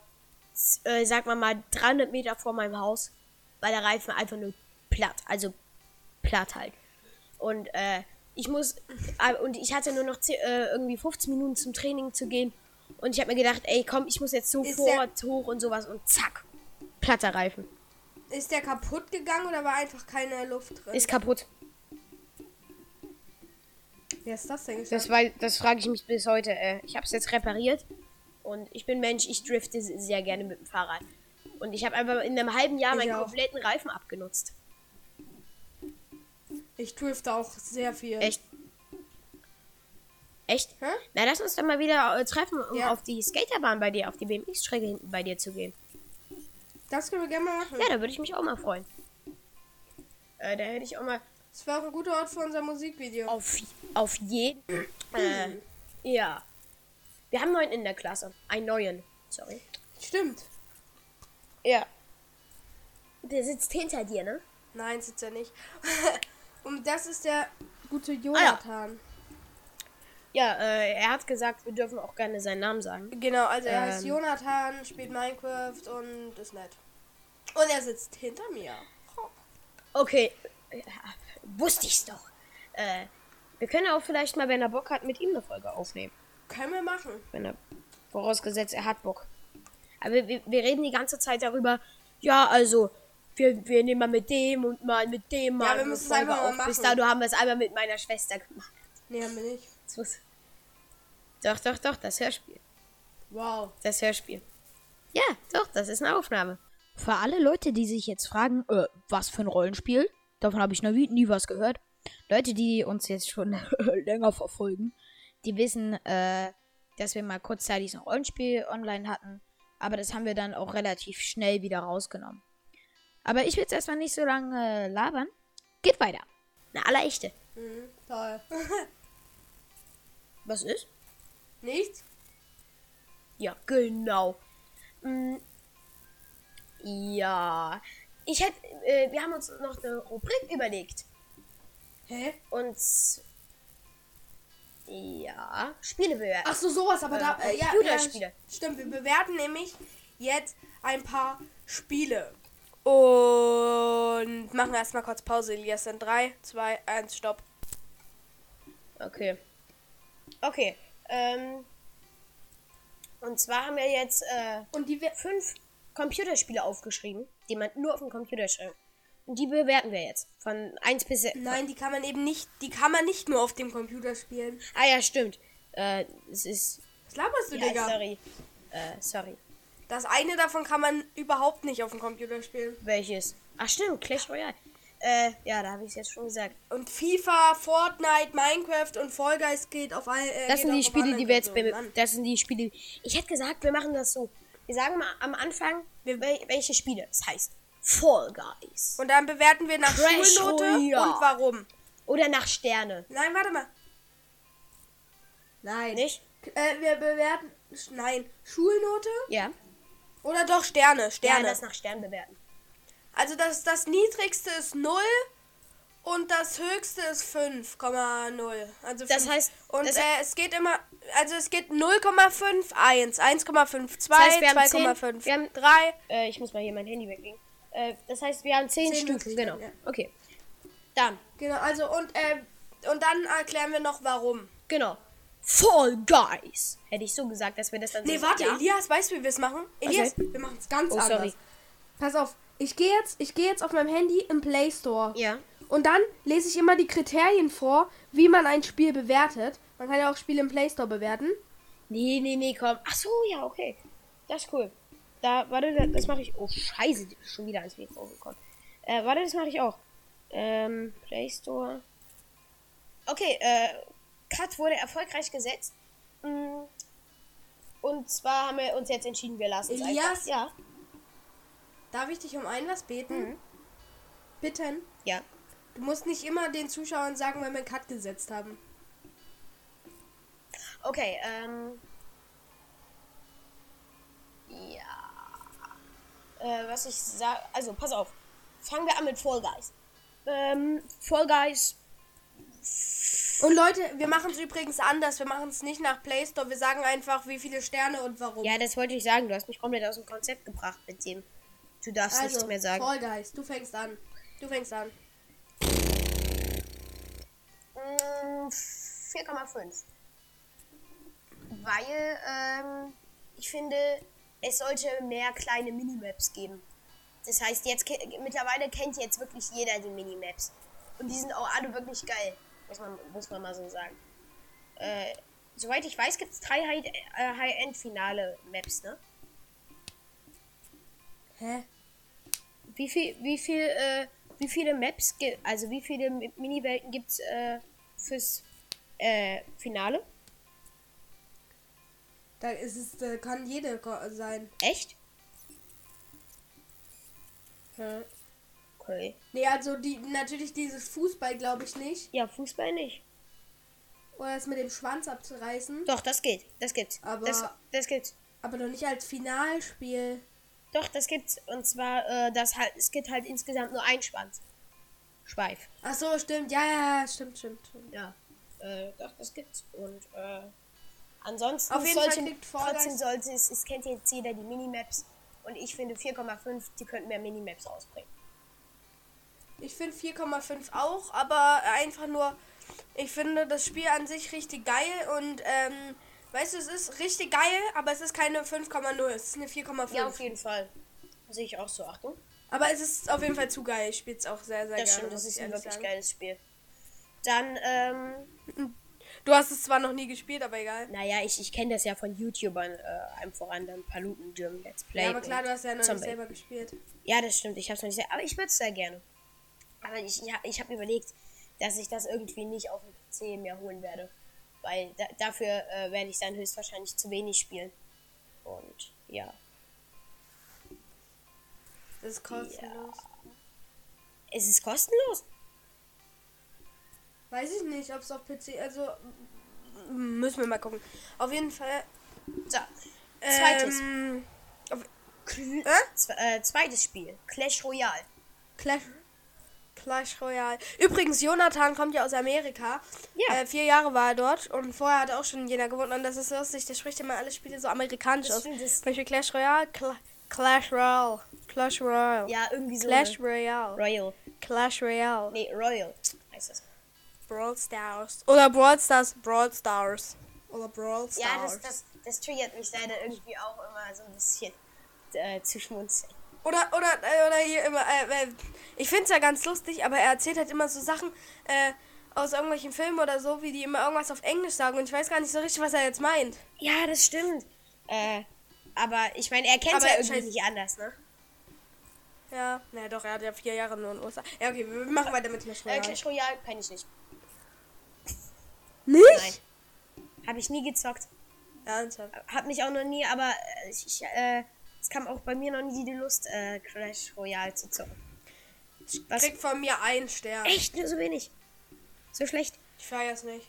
äh, sag mal mal, dreihundert Meter vor meinem Haus war der Reifen einfach nur platt, also platt halt. Und äh, ich muss, äh, und ich hatte nur noch zehn, äh, irgendwie fünfzehn Minuten zum Training zu gehen und ich habe mir gedacht, ey komm, ich muss jetzt sofort hoch und sowas und zack, platter Reifen. Ist der kaputt gegangen oder war einfach keine Luft drin? Ist kaputt. Wer ist das denn? Das, das frage ich mich bis heute. Äh, ich habe es jetzt repariert und ich bin Mensch, ich drifte sehr gerne mit dem Fahrrad. Und ich habe einfach in einem halben Jahr ich meinen auch. kompletten Reifen abgenutzt. Ich drifte auch sehr viel. Echt? Echt? Hä? Na, lass uns dann mal wieder treffen, um ja. auf die Skaterbahn bei dir, auf die B M X-Strecke hinten bei dir zu gehen. Das können wir gerne mal machen. Ja, da würde ich mich auch mal freuen. Äh, da hätte ich auch mal... Das war auch ein guter Ort für unser Musikvideo. Auf, auf jeden. äh, ja. Wir haben neun in der Klasse. Einen neuen. Sorry. Stimmt. Ja. Der sitzt hinter dir, ne? Nein, sitzt er nicht. Und das ist der gute Jonathan. Ah, ja. Ja, äh, er hat gesagt, wir dürfen auch gerne seinen Namen sagen. Genau, also er ähm, heißt Jonathan, spielt Minecraft und ist nett. Und er sitzt hinter mir. Oh. Okay, ja, wusste ich's doch. Äh, wir können auch vielleicht mal, wenn er Bock hat, mit ihm eine Folge aufnehmen. Können wir machen. Wenn er, vorausgesetzt, er hat Bock. Aber wir, wir reden die ganze Zeit darüber, ja, also... Wir, wir nehmen mal mit dem und mal mit dem mal. Ja, wir müssen es einfach mal machen. Bis dato haben wir es einmal mit meiner Schwester gemacht. Nee, haben wir nicht. Doch, doch, doch, das Hörspiel. Wow. Das Hörspiel. Ja, doch, das ist eine Aufnahme. Für alle Leute, die sich jetzt fragen, äh, was für ein Rollenspiel? Davon habe ich noch nie, nie was gehört. Leute, die uns jetzt schon länger verfolgen, die wissen, äh, dass wir mal kurzzeitig ein Rollenspiel online hatten. Aber das haben wir dann auch relativ schnell wieder rausgenommen. Aber ich will jetzt erstmal nicht so lange labern. Geht weiter. Na, aller Echte. Mhm, toll. Was ist? Nichts? Ja, genau. Mhm. Ja. Ich hätte, äh, wir haben uns noch eine Rubrik überlegt. Hä? Und, ja, Spiele bewerten. Ach so, sowas, aber äh, da, äh, ja, Computerspiele. Ja, stimmt, wir bewerten nämlich jetzt ein paar Spiele. Und machen erstmal kurz Pause, Elias. Dann drei, zwei, eins, Stopp. Okay. Okay. Ähm, und zwar haben wir jetzt äh, und die wir- fünf Computerspiele aufgeschrieben, die man nur auf dem Computer schreibt. Und die bewerten wir jetzt. Von eins bis... Nein, die kann man eben nicht... Die kann man nicht nur auf dem Computer spielen. Ah ja, stimmt. Äh, es ist... Was laberst du, ja, Digga? Sorry. Äh, sorry. Das eine davon kann man überhaupt nicht auf dem Computer spielen. Welches? Ach stimmt, Clash Royale. Äh, ja, da habe ich es jetzt schon gesagt. Und FIFA, Fortnite, Minecraft und Fall Guys geht auf all... Äh, das sind die Spiele, die wir jetzt... Be- das sind die Spiele... Ich hätte gesagt, wir machen das so. Wir sagen mal am Anfang, wir, welche Spiele. Das heißt Fall Guys. Und dann bewerten wir nach Crash Schulnote Royale. Und warum. Oder nach Sterne. Nein, warte mal. Nein. Nicht? Äh, wir bewerten... Nein, Schulnote. Ja. Oder doch Sterne, Sterne. Ja, das nach Sternen bewerten. Also das, das niedrigste ist null und das höchste ist fünf Komma null. Also das fünf. Heißt... Und das äh, es geht immer... Also es geht null Komma fünf, eins, eins Komma fünf, zwei, zwei Komma fünf, drei... Äh, ich muss mal hier mein Handy weglegen. Äh, das heißt, wir haben zehn Stück. Genau, ja. Okay. Dann. Genau, also und äh, und dann erklären wir noch warum. Genau. Fall Guys. Hätte ich so gesagt, dass wir das dann... Nee, so warte, ja. Elias, weißt du, wie wir es machen? Elias, okay. Wir machen es ganz oh, anders. Sorry. Pass auf, ich gehe jetzt, ich geh jetzt auf meinem Handy im Play Store. Ja. Und dann lese ich immer die Kriterien vor, wie man ein Spiel bewertet. Man kann ja auch Spiele im Play Store bewerten. Nee, nee, nee, komm. Ach so, ja, okay. Das ist cool. Da, warte, das mache ich... Oh, scheiße, schon wieder ans Mikro gekommen. Äh, warte, das mache ich auch. Ähm, Play Store. Okay, äh... Cut wurde erfolgreich gesetzt. Und zwar haben wir uns jetzt entschieden, wir lassen es einfach. Elias? Ja. Darf ich dich um ein was beten? Mhm. Bitten? Ja. Du musst nicht immer den Zuschauern sagen, wenn wir einen Cut gesetzt haben. Okay, ähm... Ja... Äh, was ich sage... Also, pass auf. Fangen wir an mit Fall Guys. Ähm, Fall Guys... Und Leute, wir machen es übrigens anders. Wir machen es nicht nach Play Store. Wir sagen einfach, wie viele Sterne und warum. Ja, das wollte ich sagen. Du hast mich komplett aus dem Konzept gebracht mit dem. Du darfst also nichts mehr sagen. Fall Guys, du fängst an. Du fängst an. vier Komma fünf. Weil, ähm, ich finde, es sollte mehr kleine Minimaps geben. Das heißt, jetzt mittlerweile kennt jetzt wirklich jeder die Minimaps. Und die sind auch alle wirklich geil. Muss man, muss man mal so sagen. Äh, soweit ich weiß, gibt es drei High-End-Finale-Maps, ne? Hä? Wie viel, wie viel, äh, wie viele Maps, ge- also wie viele Mini-Welten gibt es äh, fürs äh, Finale? Da ist es, äh, kann jede sein. Echt? Hä? Okay. Nee, also die natürlich dieses Fußball glaube ich nicht. Ja, Fußball nicht. Oder das mit dem Schwanz abzureißen. Doch, das geht. Das gibt's. Aber das, das gibt's. Aber doch nicht als Finalspiel. Doch, das gibt's. Und zwar, äh, das halt, es gibt halt insgesamt nur ein Schwanz. Schweif. Ach so, stimmt. Ja, ja, stimmt, stimmt. stimmt. Ja. äh, doch, das gibt's. Und äh, ansonsten auf jeden solche, Fall trotzdem sollte es, es kennt jetzt jeder die Minimaps. Und ich finde vier Komma fünf, die könnten mehr Minimaps rausbringen. Ich finde vier Komma fünf auch, aber einfach nur, ich finde das Spiel an sich richtig geil und ähm, weißt du, es ist richtig geil, aber es ist keine fünf Komma null, es ist eine vier Komma fünf. Ja, auf jeden Fall. Sehe ich auch so, Achtung. Aber es ist auf jeden Fall zu geil, ich spiele es auch sehr, sehr gerne. Das stimmt, das ist ein wirklich sagen. geiles Spiel. Dann, ähm... Du hast es zwar noch nie gespielt, aber egal. Naja, ich, ich kenne das ja von YouTubern, äh, einem voran, dann Paluten Gym Let's Play. Ja, aber klar, du hast ja noch Zombie. nicht selber gespielt. Ja, das stimmt, ich hab's noch nicht selber, aber ich würde es sehr gerne. Aber ich, ja, ich habe überlegt, dass ich das irgendwie nicht auf dem P C mehr holen werde. Weil da, dafür äh, werde ich dann höchstwahrscheinlich zu wenig spielen. Und ja. Das ist kostenlos. Ja. Es ist kostenlos? Weiß ich nicht, ob es auf P C, also müssen wir mal gucken. Auf jeden Fall. So. Zweites. Ähm, auf, Kl- äh? Z- äh, zweites Spiel. Clash Royale. Clash Clash Royale. Übrigens, Jonathan kommt ja aus Amerika. Ja. Äh, vier Jahre war er dort und vorher hat er auch schon in Jena gewohnt. Und das ist lustig, der spricht immer alle Spiele so amerikanisch das aus. Zum Beispiel Clash Royale, Cl- Clash Royale, Clash Royale. Ja, irgendwie so. Clash Royale. Royal. Clash Royale. Nee, Royal heißt das. Brawl Stars. Oder Brawl Stars, Brawl Stars. Oder Brawl Stars. Ja, das, das, das triggert mich leider irgendwie auch immer so ein bisschen äh, zu schmunzeln. Oder, oder, oder hier immer, äh, ich find's ja ganz lustig, aber er erzählt halt immer so Sachen, äh, aus irgendwelchen Filmen oder so, wie die immer irgendwas auf Englisch sagen und ich weiß gar nicht so richtig, was er jetzt meint. Ja, das stimmt. Äh, aber ich meine, er kennt's ja irgendwie scheinbar nicht anders, ne? Ja, naja doch, er hat ja vier Jahre nur in den U S A. Ja, okay, wir machen weiter mit Clash Royale. Äh, Clash Royale kann ich nicht. Nicht? Nein. Hab ich nie gezockt. Ernsthaft? Hab mich auch noch nie, aber ich, ich äh, es kam auch bei mir noch nie die Lust, äh, Clash Royale zu zocken. Ich Was? krieg von mir einen Stern. Echt? Nur so wenig? So schlecht? Ich feier's nicht.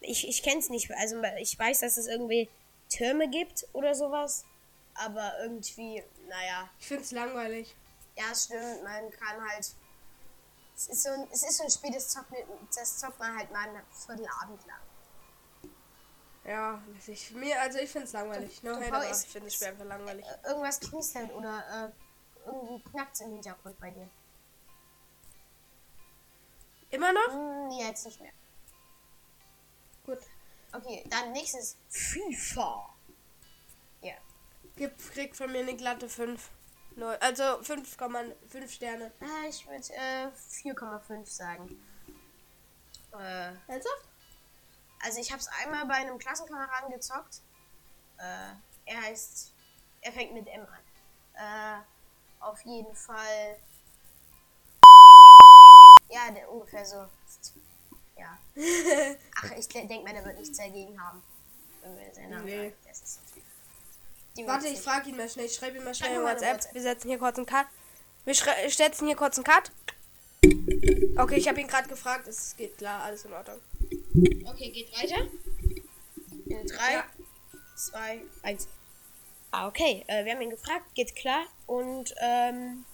Ich, ich kenn's nicht. Also ich weiß, dass es irgendwie Türme gibt oder sowas, aber irgendwie, naja. Ich find's langweilig. Ja, stimmt. Man kann halt... Es ist so ein, es ist so ein Spiel, das zockt, das zockt man halt mal einen Viertelabend lang. Ja, ich, mir, also ich finde es langweilig. Du, no, hey, ist, ich finde das Spiel einfach langweilig. Irgendwas knistert oder äh, irgendwie knackt es im Hintergrund bei dir. Immer noch? Hm, ja, jetzt nicht mehr. Gut. Okay, dann nächstes FIFA. Ja. Yeah. Kriegt von mir eine glatte fünf. Also fünf Komma fünf Sterne. Ah, ich würde äh, vier Komma fünf sagen. Äh, also? Also ich habe es einmal bei einem Klassenkameraden gezockt. Äh, er heißt, er fängt mit M an. Äh, auf jeden Fall. Ja, der, ungefähr so. Ja. Ach, ich denke mal, der wird nichts dagegen haben. Wenn wir seinen Namen nee. Das ist Warte, ich frage ihn mal schnell. Ich schreibe ihm mal schnell in WhatsApp. WhatsApp. Wir setzen hier kurz einen Cut. Wir schre- setzen hier kurz einen Cut. Okay, ich habe ihn gerade gefragt. Es geht klar, alles in Ordnung. Okay, geht weiter. In drei, zwei, eins. Ah, okay. Äh, wir haben ihn gefragt. Geht klar. Und, ähm,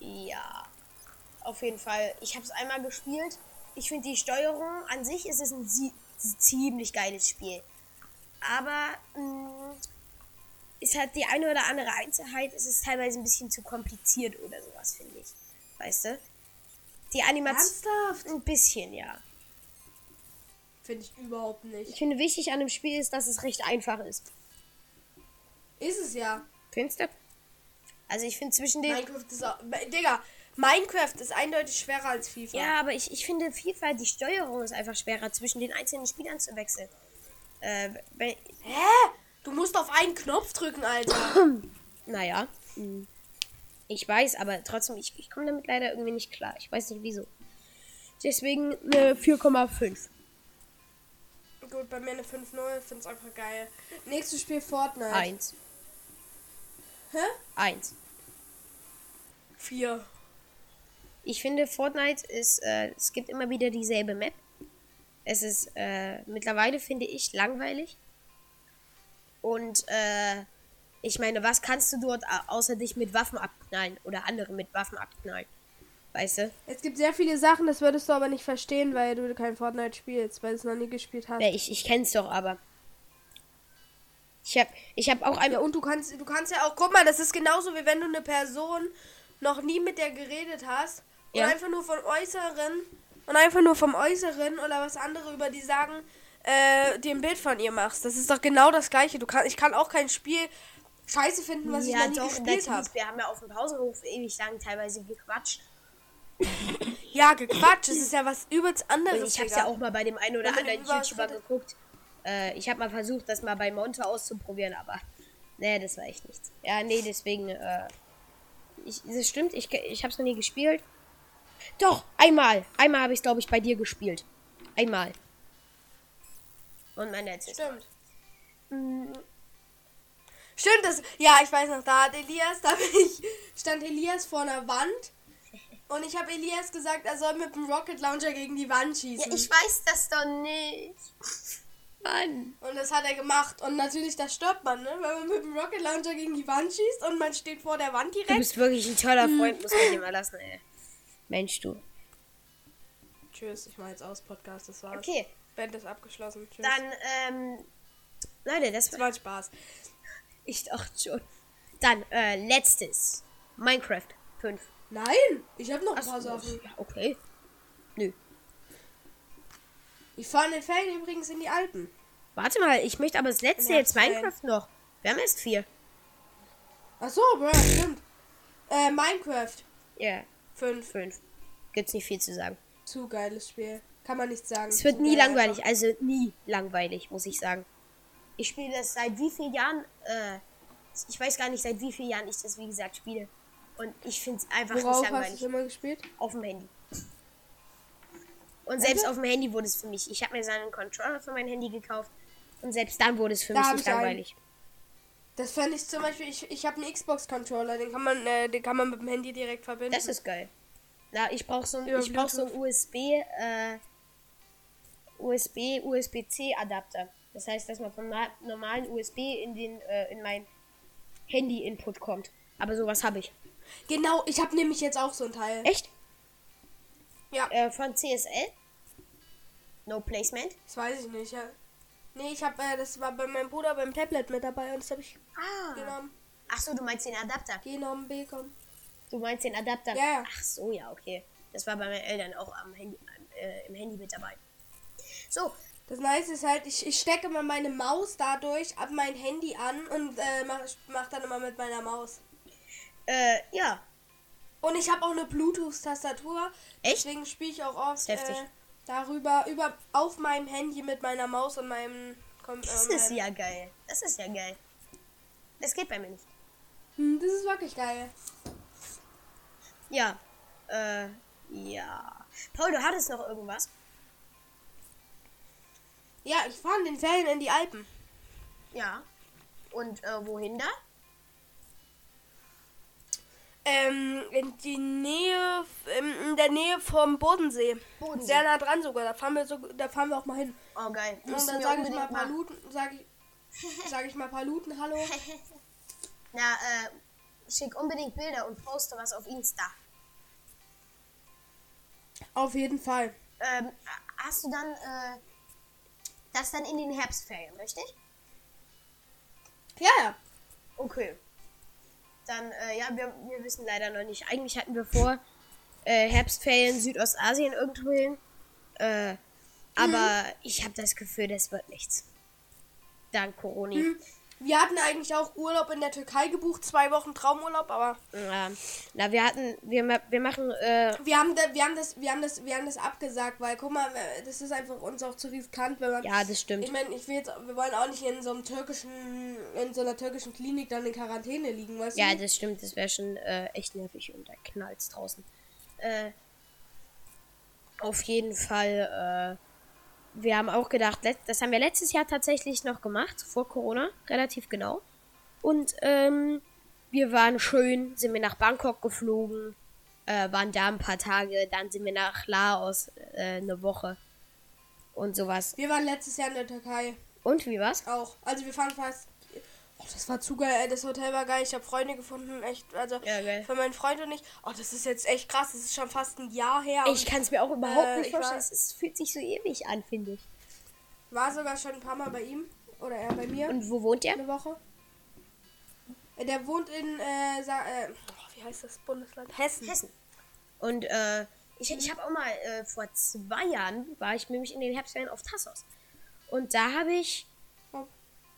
ja. Auf jeden Fall. Ich habe es einmal gespielt. Ich finde die Steuerung an sich ist es ein sie- ziemlich geiles Spiel. Aber mh, es hat die eine oder andere Einzelheit, es ist teilweise ein bisschen zu kompliziert oder sowas, finde ich. Weißt du? Die Animation... Ernsthaft? Ein bisschen, ja. Finde ich überhaupt nicht. Ich finde, wichtig an dem Spiel ist, dass es recht einfach ist. Ist es ja. Findest du? Also ich finde zwischen den... Minecraft ist auch... Digga, Minecraft ist eindeutig schwerer als FIFA. Ja, aber ich, ich finde FIFA, die Steuerung ist einfach schwerer, zwischen den einzelnen Spielern zu wechseln. Äh, wenn, Hä? Du musst auf einen Knopf drücken, Alter. Naja. Ich weiß, aber trotzdem, ich, ich komme damit leider irgendwie nicht klar. Ich weiß nicht, wieso. Deswegen eine vier Komma fünf. Gut, bei mir eine fünf Komma null. Ich find's einfach geil. Nächstes Spiel Fortnite. eins. Hä? eins. vier. Ich finde, Fortnite ist, äh, es gibt immer wieder dieselbe Map. Es ist äh, mittlerweile, finde ich, langweilig. Und äh, ich meine, was kannst du dort außer dich mit Waffen abknallen oder andere mit Waffen abknallen? weißt du? Es gibt sehr viele Sachen, das würdest du aber nicht verstehen, weil du kein Fortnite spielst, weil du es noch nie gespielt hast. Ja, ich, ich kenn's doch aber. Ich hab, ich hab auch ein... Ja, und du kannst, du kannst ja auch... Guck mal, das ist genauso, wie wenn du eine Person noch nie mit der geredet hast und ja. einfach nur von Äußeren und einfach nur vom Äußeren oder was andere über die sagen, äh, dir ein Bild von ihr machst. Das ist doch genau das Gleiche. Du kann, ich kann auch kein Spiel... Scheiße finden, was ja, ich noch nie doch, gespielt habe. Wir haben ja auf dem Pausenhof ewig lang teilweise gequatscht. Ja, gequatscht. Es ist ja was übelst anderes. Und ich habe es ja auch mal bei dem einen oder und anderen YouTuber geguckt. Äh, ich habe mal versucht, das mal bei Monte auszuprobieren, aber nee, das war echt nichts. Ja, nee, deswegen. Äh, ich, das stimmt, ich, ich habe es noch nie gespielt. Doch, einmal. Einmal habe ich es, glaube ich, bei dir gespielt. Einmal. Und mein letztes. Stimmt. Mhm. Stimmt, das, ja, ich weiß noch, da hat Elias, da ich, stand Elias vor einer Wand und ich habe Elias gesagt, er soll mit dem Rocket Launcher gegen die Wand schießen. Ja, ich weiß das doch nicht. Mann. Und das hat er gemacht und natürlich, das stört man, ne? Wenn man mit dem Rocket Launcher gegen die Wand schießt und man steht vor der Wand direkt. Du bist wirklich ein toller Freund, hm. muss man dir mal lassen, ey. Mensch, du. Tschüss, ich mache jetzt aus, Podcast, das war's. Okay. Band ist abgeschlossen, tschüss. Dann, ähm, Leute, das, das war Spaß. Ich dachte schon. Dann, äh, letztes. Minecraft fünf. Nein, ich habe noch ein paar Sachen. Ja, okay. Nö. Ich fahre in den Ferien übrigens in die Alpen. Warte mal, ich möchte aber das letzte jetzt Minecraft noch. Wir haben erst vier. Ach so, bro, stimmt. Äh, Minecraft. Ja. Fünf. Fünf. Gibt's nicht viel zu sagen. Zu geiles Spiel. Kann man nicht sagen. Es wird nie langweilig, also nie langweilig, muss ich sagen. Ich spiele das seit wie vielen Jahren, äh, ich weiß gar nicht, seit wie vielen Jahren ich das, wie gesagt, spiele. Und ich finde es einfach nicht langweilig. Worauf hast du immer gespielt? Auf dem Handy. Und selbst also? auf dem Handy wurde es für mich. Ich habe mir seinen Controller für mein Handy gekauft. Und selbst dann wurde es für da mich nicht langweilig. Einen. Das fand ich zum Beispiel, ich, ich habe einen Xbox-Controller, den kann man äh, den kann man mit dem Handy direkt verbinden. Das ist geil. Na, ich brauche so ein, ich brauch so ein U S B, äh, U S B, U S B-C-Adapter. Das heißt, dass man vom normalen U S B in den äh, in mein Handy-Input kommt. Aber sowas habe ich. Genau, ich habe nämlich jetzt auch so ein Teil. Echt? Ja. Äh, von C S L? No Placement? Das weiß ich nicht, ja. Nee, ich habe, äh, das war bei meinem Bruder beim Tablet mit dabei und das habe ich ah. genommen. Ach so, du meinst den Adapter? Genommen, bekommen. Du meinst den Adapter? Ja, ja. Ach so, ja, okay. Das war bei meinen Eltern auch am Handy, äh, im Handy mit dabei. So. Das Nice ist halt, ich, ich stecke mal meine Maus dadurch ab mein Handy an und äh, mach, mach dann immer mit meiner Maus. Äh, ja. Und ich habe auch eine Bluetooth-Tastatur. Echt? Deswegen spiele ich auch oft äh, darüber, über auf meinem Handy mit meiner Maus und meinem... Kom- das äh, ist meinem ja geil. Das ist ja geil. Das geht bei mir nicht. Hm, das ist wirklich geil. Ja. Äh, ja. Paul, du hattest noch irgendwas? Ja, ich fahre in den Ferien in die Alpen. Ja. Und äh, wohin da? Ähm, in die Nähe, in der Nähe vom Bodensee. Bodensee. Sehr nah dran sogar. Da fahren wir so, da fahren wir auch mal hin. Oh geil. Und dann sage ich mal Paluten, sage ich, sage ich mal Paluten, hallo. Na, äh, schick unbedingt Bilder und poste was auf Insta. Auf jeden Fall. Ähm, hast du dann, äh, das dann in den Herbstferien, richtig? Ja, ja. Okay. Dann, äh, ja, wir, wir wissen leider noch nicht. Eigentlich hatten wir vor, äh, Herbstferien Südostasien irgendwo hin. Äh, aber mhm. ich habe das Gefühl, das wird nichts. Dank Corona. Mhm. Wir hatten eigentlich auch Urlaub in der Türkei gebucht. Zwei Wochen Traumurlaub, aber... Ja. Na, wir hatten... Wir, wir machen... Äh wir, haben da, wir, haben das, wir, haben das, wir haben das abgesagt, weil, guck mal, das ist einfach uns auch zu riskant, wenn man... Ja, das stimmt. Ich meine, ich will jetzt, wir wollen auch nicht in so einem türkischen... In so einer türkischen Klinik dann in Quarantäne liegen, weißt ja, du? Ja, das stimmt. Das wäre schon äh, echt nervig und da knallt's draußen. Äh, auf jeden Fall... Äh, wir haben auch gedacht, das haben wir letztes Jahr tatsächlich noch gemacht, vor Corona, relativ genau. Und ähm, wir waren schön, sind wir nach Bangkok geflogen, äh, waren da ein paar Tage, dann sind wir nach Laos äh, eine Woche und sowas. Wir waren letztes Jahr in der Türkei. Und wie war's? Auch. Also wir fahren fast Oh, das war zu geil, ey. Das Hotel war geil. Ich habe Freunde gefunden, echt. Also ja, für meinen Freund und ich. Oh, das ist jetzt echt krass. Das ist schon fast ein Jahr her. Ich kann es mir auch überhaupt äh, nicht vorstellen. Es fühlt sich so ewig an, finde ich. War sogar schon ein paar Mal bei ihm. Oder er bei mir. Und wo wohnt er? Eine Woche. Der wohnt in, äh, Sa- äh wie heißt das Bundesland? Hessen. Hessen. Und, äh, ich, ich habe auch mal, äh, vor zwei Jahren war ich nämlich in den Herbstferien auf Tassos. Und da habe ich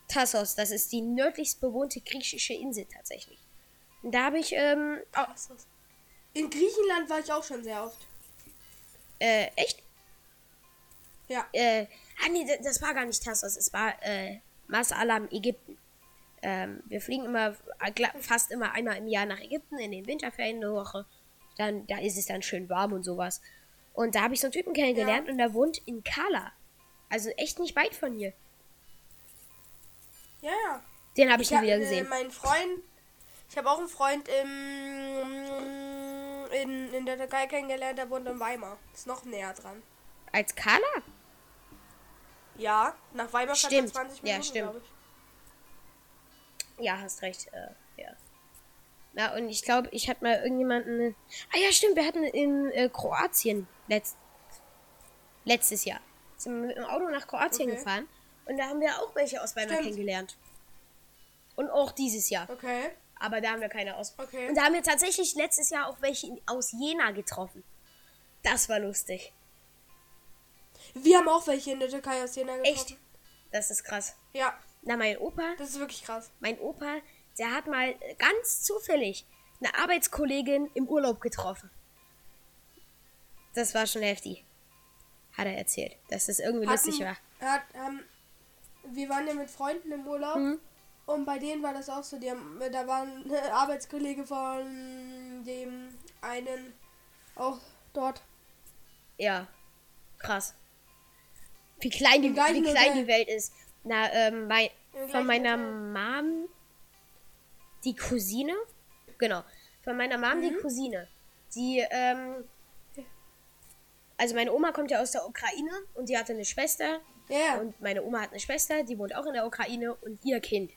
Tassos, das ist die nördlichst bewohnte griechische Insel tatsächlich. Und da habe ich, ähm... Oh, in Griechenland war ich auch schon sehr oft. Äh, echt? Ja. Äh, ah nee, das war gar nicht Tassos, es war, äh, Mas Alam, Ägypten. Ähm, wir fliegen immer, fast immer einmal im Jahr nach Ägypten, in den Winterferien eine Woche. Dann, da ist es dann schön warm und sowas. Und da habe ich so einen Typen kennengelernt, ja, und der wohnt in Kala. Also echt nicht weit von hier. Ja, ja. Den habe ich nie wieder gesehen. Äh, mein Freund, ich habe auch einen Freund im, in, in der Türkei kennengelernt, der wohnt in Weimar. Ist noch näher dran. Als Kala? Ja, nach Weimar fährt man zwanzig Minuten, ja, stimmt, glaube ich. Ja, hast recht, äh, ja. Na, und ich glaube, ich hatte mal irgendjemanden... Ah ja, stimmt, wir hatten in äh, Kroatien letzt, letztes Jahr. Sind wir mit dem Auto nach Kroatien, okay, gefahren. Und da haben wir auch welche aus Weimar kennengelernt. Und auch dieses Jahr. Okay. Aber da haben wir keine aus... Okay. Und da haben wir tatsächlich letztes Jahr auch welche aus Jena getroffen. Das war lustig. Wir haben auch welche in der Türkei aus Jena getroffen. Echt? Das ist krass. Ja. Na, mein Opa... Das ist wirklich krass. Mein Opa, der hat mal ganz zufällig eine Arbeitskollegin im Urlaub getroffen. Das war schon heftig. Hat er erzählt, dass das irgendwie Hatten, lustig war. Hat, ähm, wir waren ja mit Freunden im Urlaub. Mhm. Und bei denen war das auch so. Die haben, da war eine Arbeitskollege von dem einen auch dort. Ja, krass. Wie klein, die, wie klein die Welt ist. Na, ähm, mein, von meiner Mom, die Cousine, genau, von meiner Mom, mhm, die Cousine, die, ähm, also meine Oma kommt ja aus der Ukraine und die hatte eine Schwester, yeah, und meine Oma hat eine Schwester, die wohnt auch in der Ukraine und ihr Kind,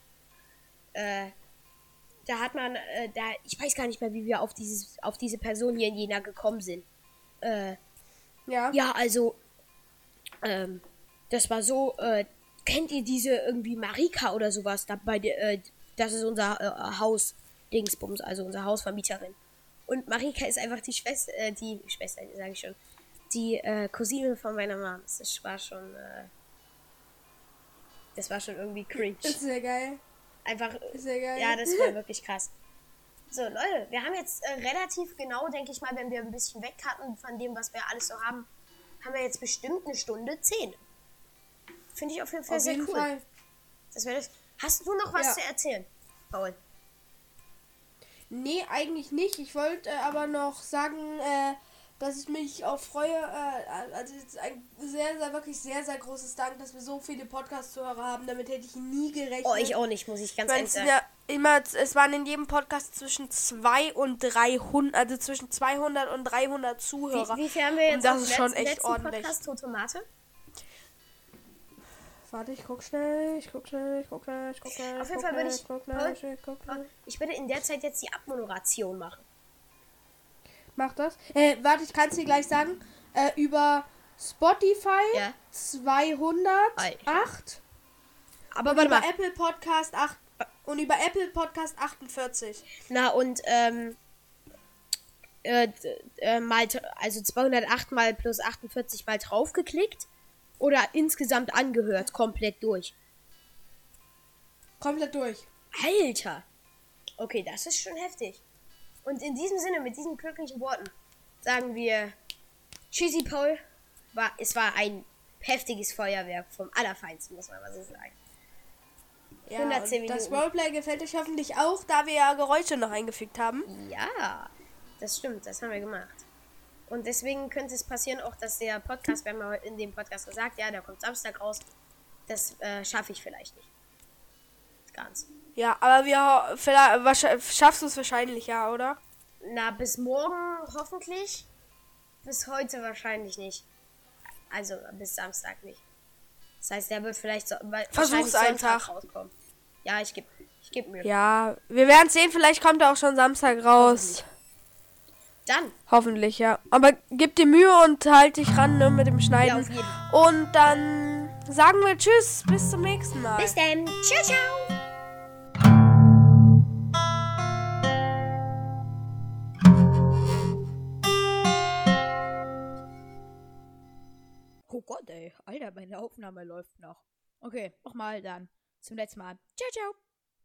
äh, da hat man, äh, da, ich weiß gar nicht mehr, wie wir auf dieses, auf diese Person hier in Jena gekommen sind, äh, ja, ja, also, ähm, das war so, äh, kennt ihr diese irgendwie Marika oder sowas? Da bei der, äh, das ist unser äh, Haus-Dingsbums, also unsere Hausvermieterin. Und Marika ist einfach die Schwester, äh, die Schwester, sage ich schon, die äh, Cousine von meiner Mom. Das war schon, äh, das war schon irgendwie cringe. Ist sehr geil. Einfach, ist sehr geil. Ja, das war wirklich krass. So, Leute, wir haben jetzt äh, relativ genau, denke ich mal, wenn wir ein bisschen weg hatten von dem, was wir alles so haben, haben wir jetzt bestimmt eine Stunde zehn. Finde ich auf jeden Fall auf sehr jeden cool. Fall. Das wäre das. Hast du noch was, ja, zu erzählen, Paul? Nee, eigentlich nicht. Ich wollte äh, aber noch sagen, äh, dass ich mich auch freue. Äh, also jetzt ein sehr, sehr, wirklich sehr, sehr großes Dank, dass wir so viele Podcast-Zuhörer haben. Damit hätte ich nie gerechnet. Oh, ich auch nicht, muss ich ganz ehrlich sagen. Ja, immer, es waren in jedem Podcast zwischen zweihundert und dreihundert, also zwischen zweihundert und dreihundert Zuhörer. Wie, wie viel haben wir jetzt? Und das ist schon echt ordentlich. Podcast-Tomate? Warte, ich guck schnell, ich guck schnell, ich guck schnell, ich guck schnell. Auf jeden Fall würde ich, ich, oh, ich würde in der Zeit jetzt die Abmoderation machen. Mach das. Äh, warte, ich kann es dir gleich sagen. Äh, über Spotify, ja, zweihundertacht. Aber warte mal. Über Apple Podcast acht und über Apple Podcast achtundvierzig. Na und ähm, äh, äh, mal also zweihundertacht mal plus achtundvierzig mal drauf geklickt. Oder insgesamt angehört, komplett durch. Komplett durch. Alter. Okay, das ist schon heftig. Und in diesem Sinne, mit diesen glücklichen Worten, sagen wir Tschüssi, Paul. War, es war ein heftiges Feuerwerk vom Allerfeinsten, muss man mal so sagen. Ja, hundertzehn Minuten. Das Roleplay gefällt euch hoffentlich auch, da wir ja Geräusche noch eingefügt haben. Ja, das stimmt, das haben wir gemacht. Und deswegen könnte es passieren auch, dass der Podcast, wenn man in dem Podcast gesagt, ja, der kommt Samstag raus, das äh, schaffe ich vielleicht nicht. Ganz. Ja, aber wir vielleicht, schaffst du es wahrscheinlich, ja, oder? Na, bis morgen hoffentlich, bis heute wahrscheinlich nicht. Also, bis Samstag nicht. Das heißt, der wird vielleicht so, wahrscheinlich Sonntag rauskommen. Ja, ich gebe Ich geb mir. Ja, wir werden sehen, vielleicht kommt er auch schon Samstag raus. Dann. Hoffentlich, ja. Aber gib dir Mühe und halt dich ran, ne, mit dem Schneiden. Ja, und dann sagen wir Tschüss, bis zum nächsten Mal. Bis dann. Ciao, ciao. Oh Gott, ey. Alter, meine Aufnahme läuft noch. Okay, nochmal dann. Zum letzten Mal. Ciao, ciao.